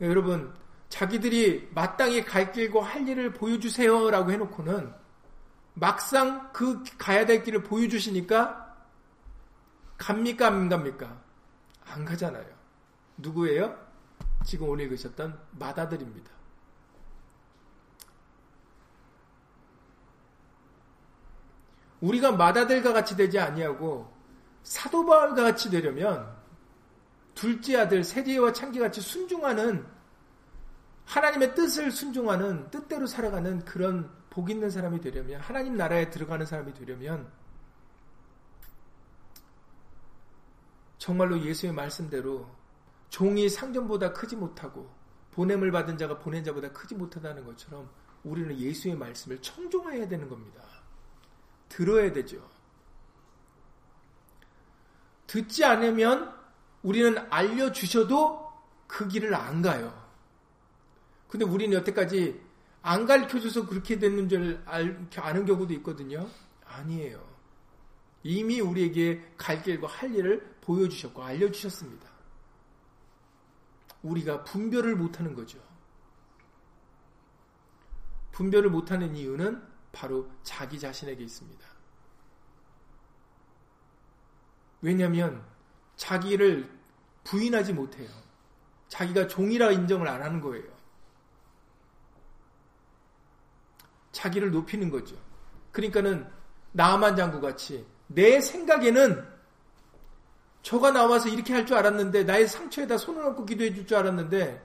여러분 자기들이 마땅히 갈 길과 할 일을 보여주세요 라고 해놓고는 막상 그 가야 될 길을 보여주시니까 갑니까 안 갑니까? 안 가잖아요. 누구예요? 지금 오늘 읽으셨던 마다들입니다. 우리가 마다들과 같이 되지 아니하고 사도바울과 같이 되려면 둘째 아들 세리와 창기같이 순종하는 하나님의 뜻을 순종하는 뜻대로 살아가는 그런 복 있는 사람이 되려면 하나님 나라에 들어가는 사람이 되려면 정말로 예수의 말씀대로 종이 상전보다 크지 못하고 보냄을 받은 자가 보낸 자보다 크지 못하다는 것처럼 우리는 예수의 말씀을 청종해야 되는 겁니다. 들어야 되죠. 듣지 않으면 우리는 알려주셔도 그 길을 안 가요. 근데 우리는 여태까지 안 가르쳐줘서 그렇게 됐는 줄 아는 경우도 있거든요. 아니에요. 이미 우리에게 갈 길과 할 일을 보여주셨고 알려주셨습니다. 우리가 분별을 못하는 거죠. 분별을 못하는 이유는 바로 자기 자신에게 있습니다. 왜냐하면 자기를 부인하지 못해요. 자기가 종이라 인정을 안 하는 거예요. 자기를 높이는 거죠. 그러니까는 나아만 장구같이 내 생각에는 저가 나와서 이렇게 할 줄 알았는데 나의 상처에다 손을 얹고 기도해 줄 줄 알았는데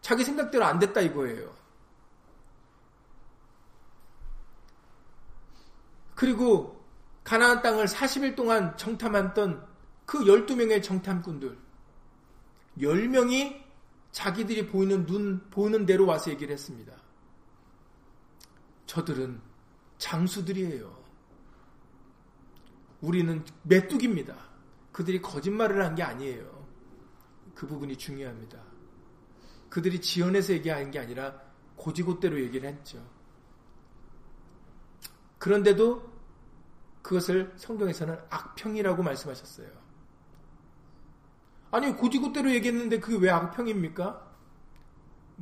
자기 생각대로 안 됐다 이거예요. 그리고 가나안 땅을 40일 동안 정탐했던 그 12명의 정탐꾼들 10명이 자기들이 보이는 눈 보이는 대로 와서 얘기를 했습니다. 저들은 장수들이에요. 우리는 메뚜기입니다. 그들이 거짓말을 한 게 아니에요. 그 부분이 중요합니다. 그들이 지어내서 얘기한 게 아니라 고지고대로 얘기를 했죠. 그런데도 그것을 성경에서는 악평이라고 말씀하셨어요. 아니 고지고대로 얘기했는데 그게 왜 악평입니까?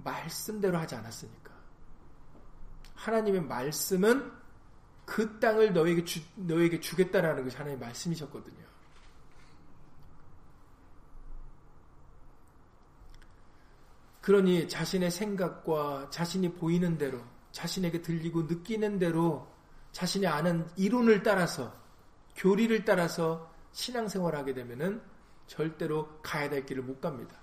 말씀대로 하지 않았으니까. 하나님의 말씀은 그 땅을 너에게 주겠다라는 것이 하나님의 말씀이셨거든요. 그러니 자신의 생각과 자신이 보이는 대로 자신에게 들리고 느끼는 대로 자신이 아는 이론을 따라서 교리를 따라서 신앙생활을 하게 되면은 절대로 가야 될 길을 못 갑니다.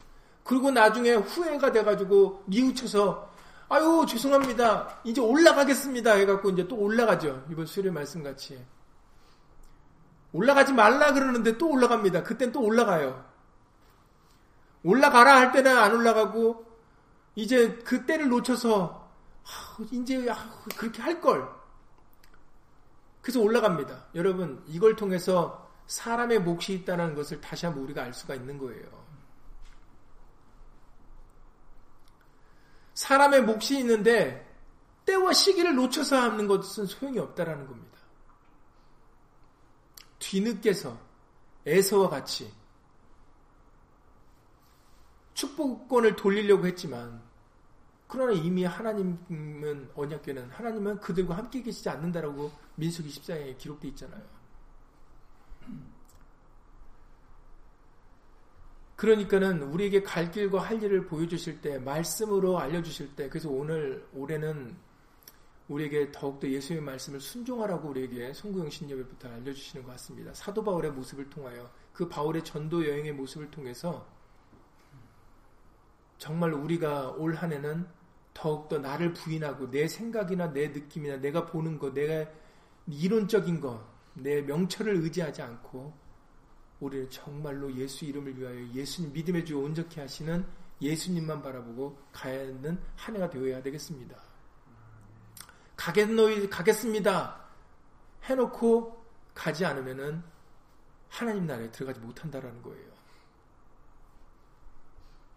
그리고 나중에 후회가 돼가지고 뉘우쳐서 아유 죄송합니다 이제 올라가겠습니다 해갖고 이제 또 올라가죠. 이번 수요일 말씀같이 올라가지 말라 그러는데 또 올라갑니다. 그땐 또 올라가요. 올라가라 할 때는 안 올라가고 이제 그 때를 놓쳐서 이제 그렇게 할걸 그래서 올라갑니다. 여러분 이걸 통해서 사람의 몫이 있다는 것을 다시 한번 우리가 알 수가 있는 거예요. 사람의 몫이 있는데 때와 시기를 놓쳐서 하는 것은 소용이 없다라는 겁니다. 뒤늦게서 에서와 같이 축복권을 돌리려고 했지만 그러나 이미 하나님은 언약궤는 하나님은 그들과 함께 계시지 않는다라고 민수기 14장에 기록되어 있잖아요. 그러니까는 우리에게 갈 길과 할 일을 보여주실 때 말씀으로 알려주실 때 그래서 오늘 올해는 우리에게 더욱더 예수의 말씀을 순종하라고 우리에게 송구영 신예배부터 알려주시는 것 같습니다. 사도 바울의 모습을 통하여 그 바울의 전도 여행의 모습을 통해서 정말 우리가 올 한 해는 더욱더 나를 부인하고 내 생각이나 내 느낌이나 내가 보는 것, 내가 이론적인 것, 내 명철을 의지하지 않고 우리는 정말로 예수 이름을 위하여 예수님 믿음의 주 온전케 하시는 예수님만 바라보고 가야 하는 한 해가 되어야 되겠습니다. 가겠습니다. 해놓고 가지 않으면은 하나님 나라에 들어가지 못한다라는 거예요.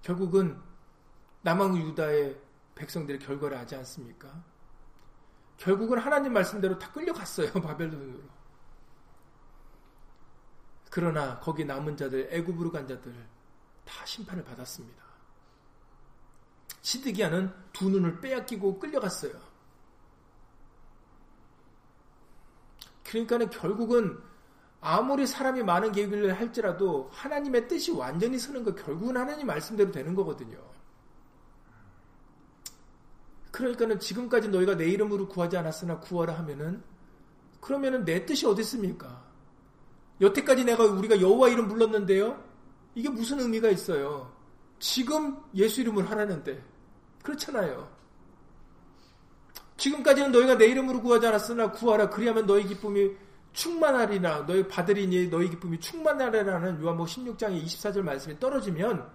결국은 남왕 유다의 백성들의 결과를 하지 않습니까? 결국은 하나님 말씀대로 다 끌려갔어요. 바벨론으로. 그러나 거기 남은 자들, 애굽으로 간 자들 다 심판을 받았습니다. 시드기야는 두 눈을 빼앗기고 끌려갔어요. 그러니까는 결국은 아무리 사람이 많은 계획을 할지라도 하나님의 뜻이 완전히 서는 거 결국은 하나님 말씀대로 되는 거거든요. 그러니까는 지금까지 너희가 내 이름으로 구하지 않았으나 구하라 하면은 그러면은 내 뜻이 어디 있습니까? 여태까지 우리가 여호와 이름 불렀는데요. 이게 무슨 의미가 있어요? 지금 예수 이름을 하라는데 그렇잖아요. 지금까지는 너희가 내 이름으로 구하지 않았으나 구하라 그리하면 너희 기쁨이 충만하리라 너희 받으리니 너희 기쁨이 충만하리라는 요한복음 16장의 24절 말씀이 떨어지면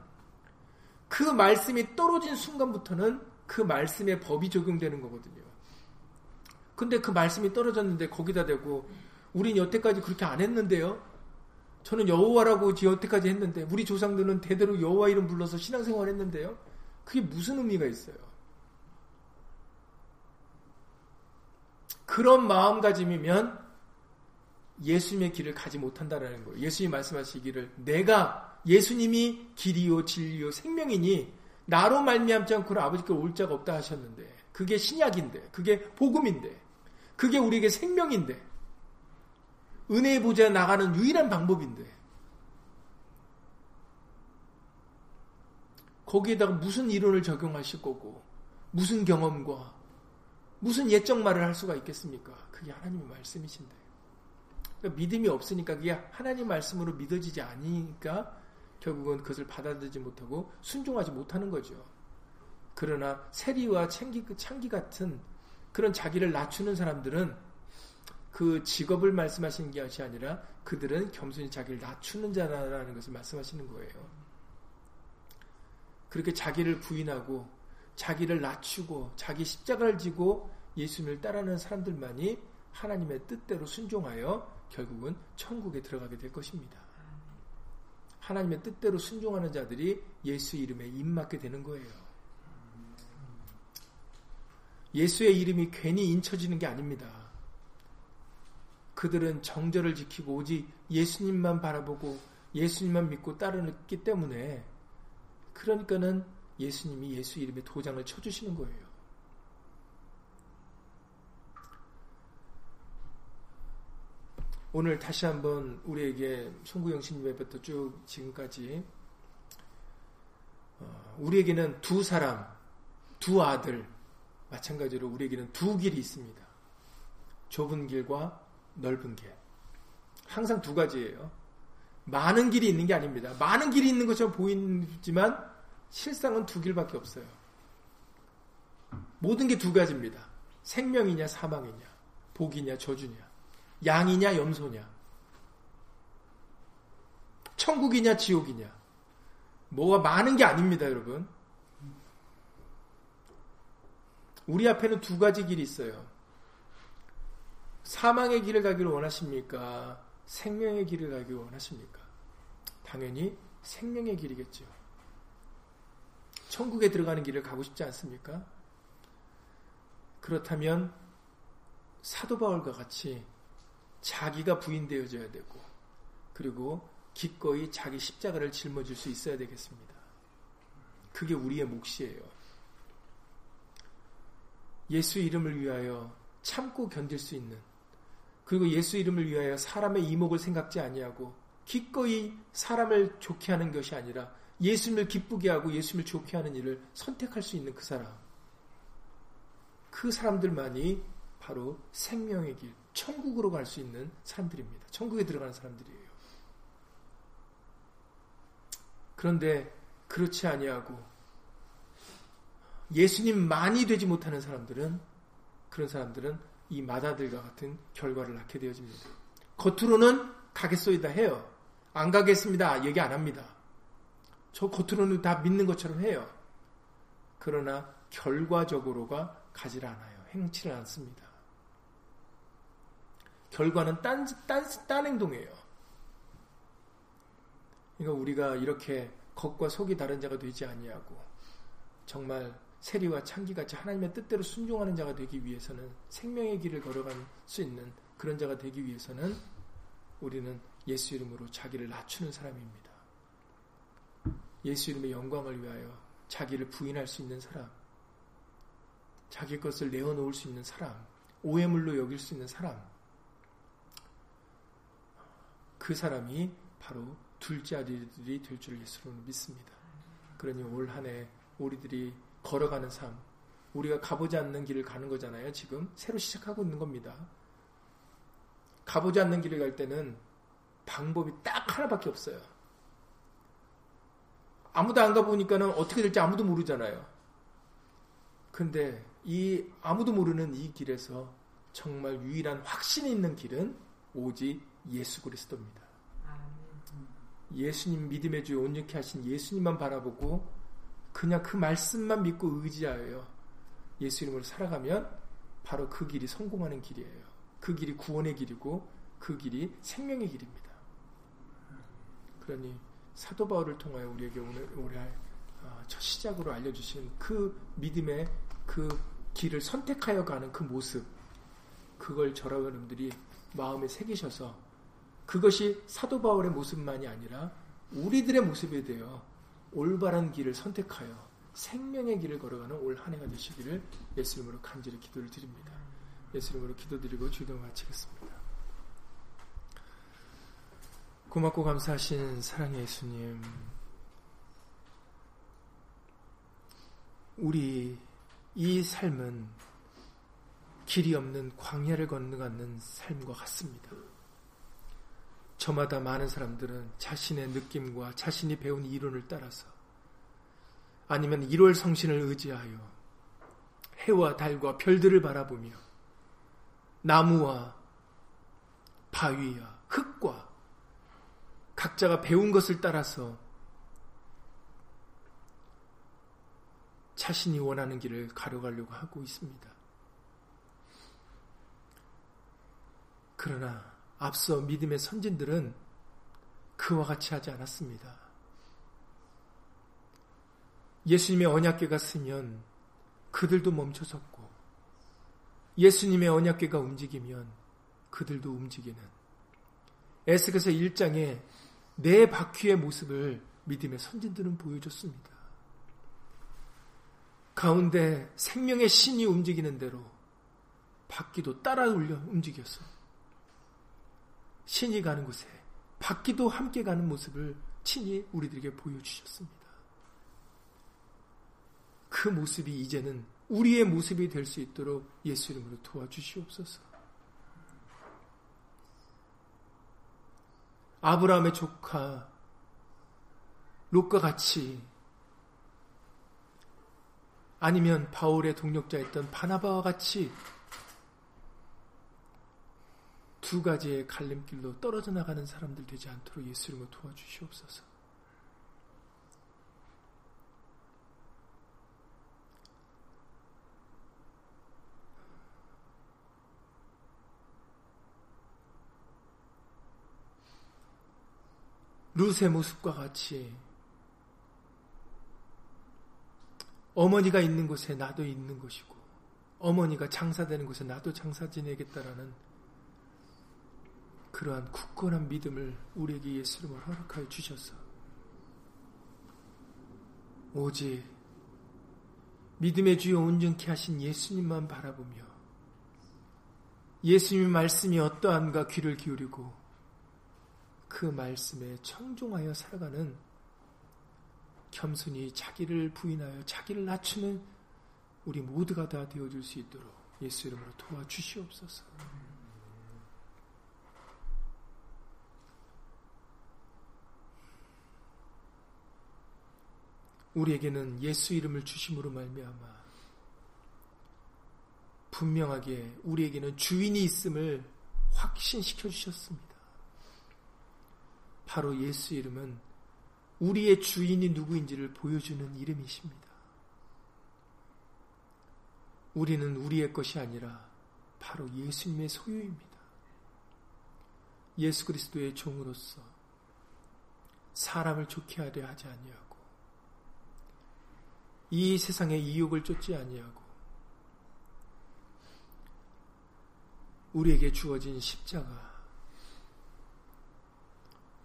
그 말씀이 떨어진 순간부터는 그 말씀의 법이 적용되는 거거든요. 근데 그 말씀이 떨어졌는데 거기다 대고 우린 여태까지 그렇게 안 했는데요. 저는 여호와라고 여태까지 했는데 우리 조상들은 대대로 여호와 이름 불러서 신앙생활 했는데요. 그게 무슨 의미가 있어요? 그런 마음가짐이면 예수님의 길을 가지 못한다라는 거예요. 예수님이 말씀하시기를 내가 예수님이 길이요 진리요 생명이니 나로 말미암지 않고는 아버지께 올 자가 없다 하셨는데 그게 신약인데 그게 복음인데 그게 우리에게 생명인데 은혜의 보좌에 나가는 유일한 방법인데 거기에다가 무슨 이론을 적용하실 거고 무슨 경험과 무슨 예적 말을 할 수가 있겠습니까? 그게 하나님의 말씀이신데 믿음이 없으니까 그게 하나님 말씀으로 믿어지지 않으니까 결국은 그것을 받아들이지 못하고 순종하지 못하는 거죠. 그러나 세리와 창기 같은 그런 자기를 낮추는 사람들은 그 직업을 말씀하시는 것이 아니라 그들은 겸손히 자기를 낮추는 자라는 것을 말씀하시는 거예요. 그렇게 자기를 부인하고 자기를 낮추고 자기 십자가를 지고 예수님을 따르는 사람들만이 하나님의 뜻대로 순종하여 결국은 천국에 들어가게 될 것입니다. 하나님의 뜻대로 순종하는 자들이 예수 이름에 입맞게 되는 거예요. 예수의 이름이 괜히 인쳐지는 게 아닙니다. 그들은 정절을 지키고 오직 예수님만 바라보고 예수님만 믿고 따르기 때문에, 그러니까는 예수님이 예수 이름에 도장을 쳐주시는 거예요. 오늘 다시 한번 우리에게 송구영 신예배부터 쭉 지금까지 우리에게는 두 사람, 두 아들, 마찬가지로 우리에게는 두 길이 있습니다. 좁은 길과 넓은 길. 항상 두 가지예요. 많은 길이 있는 게 아닙니다. 많은 길이 있는 것처럼 보이지만 실상은 두 길밖에 없어요. 모든 게 두 가지입니다. 생명이냐 사망이냐, 복이냐 저주냐, 양이냐 염소냐, 천국이냐 지옥이냐. 뭐가 많은 게 아닙니다, 여러분. 우리 앞에는 두 가지 길이 있어요. 사망의 길을 가기를 원하십니까? 생명의 길을 가기를 원하십니까? 당연히 생명의 길이겠죠. 천국에 들어가는 길을 가고 싶지 않습니까? 그렇다면 사도 바울과 같이 자기가 부인되어져야 되고, 그리고 기꺼이 자기 십자가를 짊어질 수 있어야 되겠습니다. 그게 우리의 몫이에요. 예수 이름을 위하여 참고 견딜 수 있는, 그리고 예수 이름을 위하여 사람의 이목을 생각지 아니하고 기꺼이 사람을 좋게 하는 것이 아니라 예수님을 기쁘게 하고 예수님을 좋게 하는 일을 선택할 수 있는 그 사람, 그 사람들만이 바로 생명의 길, 천국으로 갈 수 있는 사람들입니다. 천국에 들어가는 사람들이에요. 그런데 그렇지 아니하고 예수님만이 되지 못하는 사람들은, 그런 사람들은 이 마다들과 같은 결과를 낳게 되어집니다. 겉으로는 가겠소이다 해요. 안 가겠습니다 얘기 안 합니다. 저 겉으로는 다 믿는 것처럼 해요. 그러나 결과적으로가 가지를 않아요. 행치를 않습니다. 결과는 딴 행동이에요. 그러니까 우리가 이렇게 겉과 속이 다른 자가 되지 아니하고 정말 세리와 창기같이 하나님의 뜻대로 순종하는 자가 되기 위해서는, 생명의 길을 걸어갈 수 있는 그런 자가 되기 위해서는 우리는 예수 이름으로 자기를 낮추는 사람입니다. 예수 이름의 영광을 위하여 자기를 부인할 수 있는 사람, 자기 것을 내어놓을 수 있는 사람, 오해물로 여길 수 있는 사람, 그 사람이 바로 둘째 아들이 될 줄 예수로는 믿습니다. 그러니 올 한 해 우리들이 걸어가는 삶, 우리가 가보지 않는 길을 가는 거잖아요. 지금 새로 시작하고 있는 겁니다. 가보지 않는 길을 갈 때는 방법이 딱 하나밖에 없어요. 아무도 안 가보니까는 어떻게 될지 아무도 모르잖아요. 근데 이 아무도 모르는 이 길에서 정말 유일한 확신이 있는 길은 오직 예수 그리스도입니다. 예수님, 믿음의 주에 온전케 하신 예수님만 바라보고 그냥 그 말씀만 믿고 의지하여 예수 이름으로 살아가면 바로 그 길이 성공하는 길이에요. 그 길이 구원의 길이고 그 길이 생명의 길입니다. 그러니 사도 바울을 통하여 우리에게 오늘 첫 시작으로 알려주신 그 믿음의 그 길을 선택하여 가는 그 모습, 그걸 저와 여러분들이 마음에 새기셔서 그것이 사도 바울의 모습만이 아니라 우리들의 모습에 대해 올바른 길을 선택하여 생명의 길을 걸어가는 올 한 해가 되시기를 예수 이름으로 간절히 기도를 드립니다. 예수 이름으로 기도드리고 주기도 마치겠습니다. 고맙고 감사하신 사랑의 예수님, 우리 이 삶은 길이 없는 광야를 건너가는 삶과 같습니다. 저마다 많은 사람들은 자신의 느낌과 자신이 배운 이론을 따라서, 아니면 1월 성신을 의지하여 해와 달과 별들을 바라보며 나무와 바위와 흙과 각자가 배운 것을 따라서 자신이 원하는 길을 가려가려고 하고 있습니다. 그러나 앞서 믿음의 선진들은 그와 같이 하지 않았습니다. 예수님의 언약궤가 쓰면 그들도 멈춰섰고 예수님의 언약궤가 움직이면 그들도 움직이는 에스겔서 1장의 네 바퀴의 모습을 믿음의 선진들은 보여줬습니다. 가운데 생명의 신이 움직이는 대로 바퀴도 따라 움직여서 신이 가는 곳에 바퀴도 함께 가는 모습을 친히 우리들에게 보여주셨습니다. 그 모습이 이제는 우리의 모습이 될 수 있도록 예수 이름으로 도와주시옵소서. 아브라함의 조카 롯과 같이 아니면 바울의 동력자였던 바나바와 같이 두 가지의 갈림길로 떨어져 나가는 사람들 되지 않도록 예수 이름으로 도와주시옵소서. 룻의 모습과 같이 어머니가 있는 곳에 나도 있는 것이고 어머니가 장사되는 곳에 나도 장사 지내겠다라는 그러한 굳건한 믿음을 우리에게 예수님을 허락하여 주셔서 오직 믿음의 주여 온전케 하신 예수님만 바라보며 예수님의 말씀이 어떠한가 귀를 기울이고 그 말씀에 청종하여 살아가는 겸손히 자기를 부인하여 자기를 낮추는 우리 모두가 다 되어줄 수 있도록 예수 이름으로 도와주시옵소서. 우리에게는 예수 이름을 주심으로 말미암아 분명하게 우리에게는 주인이 있음을 확신시켜 주셨습니다. 바로 예수 이름은 우리의 주인이 누구인지를 보여주는 이름이십니다. 우리는 우리의 것이 아니라 바로 예수님의 소유입니다. 예수 그리스도의 종으로서 사람을 좋게 하려 하지 아니하고 이 세상의 이욕을 쫓지 아니하고 우리에게 주어진 십자가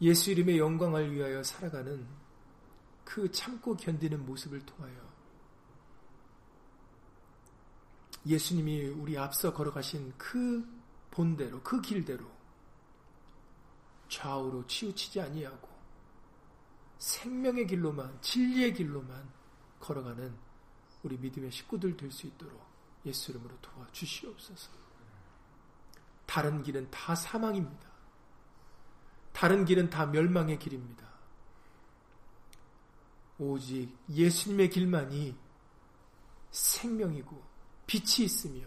예수 이름의 영광을 위하여 살아가는 그 참고 견디는 모습을 통하여 예수님이 우리 앞서 걸어가신 그 본대로 그 길대로 좌우로 치우치지 아니하고 생명의 길로만 진리의 길로만 걸어가는 우리 믿음의 식구들 될 수 있도록 예수 이름으로 도와주시옵소서. 다른 길은 다 사망입니다. 다른 길은 다 멸망의 길입니다. 오직 예수님의 길만이 생명이고 빛이 있으며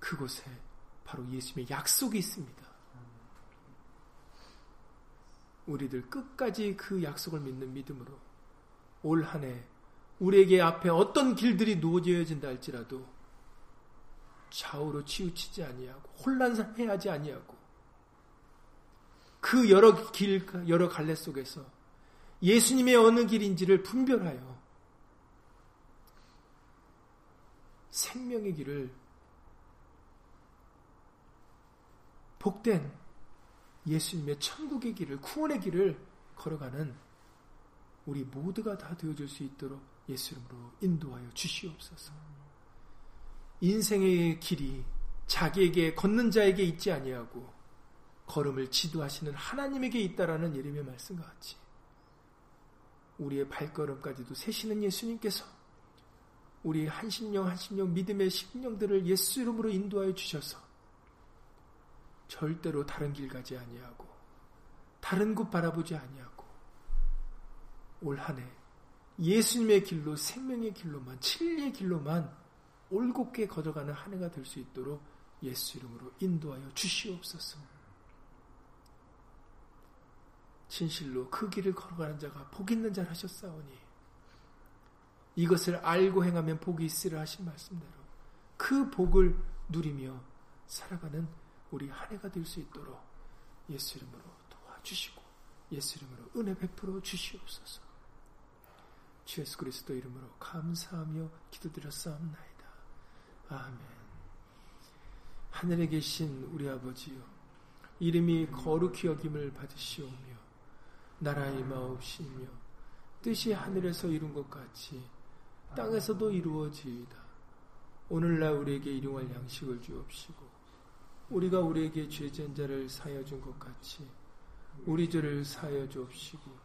그곳에 바로 예수님의 약속이 있습니다. 우리들 끝까지 그 약속을 믿는 믿음으로 올 한 해 우리에게 앞에 어떤 길들이 놓여진다 할지라도 좌우로 치우치지 아니하고 혼란해하지 아니하고 그 여러 길, 여러 갈래 속에서 예수님의 어느 길인지를 분별하여 생명의 길을 복된 예수님의 천국의 길을, 구원의 길을 걸어가는 우리 모두가 다 되어줄 수 있도록 예수 이름으로 인도하여 주시옵소서. 인생의 길이 자기에게 걷는 자에게 있지 아니하고 걸음을 지도하시는 하나님에게 있다라는 예림의 말씀과 같이 우리의 발걸음까지도 세시는 예수님께서 우리 한심령 믿음의 심령들을 예수 이름으로 인도하여 주셔서 절대로 다른 길 가지 아니하고 다른 곳 바라보지 아니하고 올 한 해 예수님의 길로 생명의 길로만 진리의 길로만 올곧게 걸어가는 한 해가 될 수 있도록 예수 이름으로 인도하여 주시옵소서. 진실로 그 길을 걸어가는 자가 복 있는 자라 하셨사오니 이것을 알고 행하면 복이 있으라 하신 말씀대로 그 복을 누리며 살아가는 우리 한 해가 될 수 있도록 예수 이름으로 도와주시고 예수 이름으로 은혜 베풀어 주시옵소서. 주 예수 그리스도 이름으로 감사하며 기도드렸사옵나이다. 아멘. 하늘에 계신 우리 아버지요 이름이 거룩히 여김을 받으시오며 나라의 마옵시며 뜻이 하늘에서 이룬 것 같이 땅에서도 이루어지이다. 오늘날 우리에게 일용할 양식을 주옵시고 우리가 우리에게 죄진 자를 사하여 준 것 같이 우리 죄를 사하여 주옵시고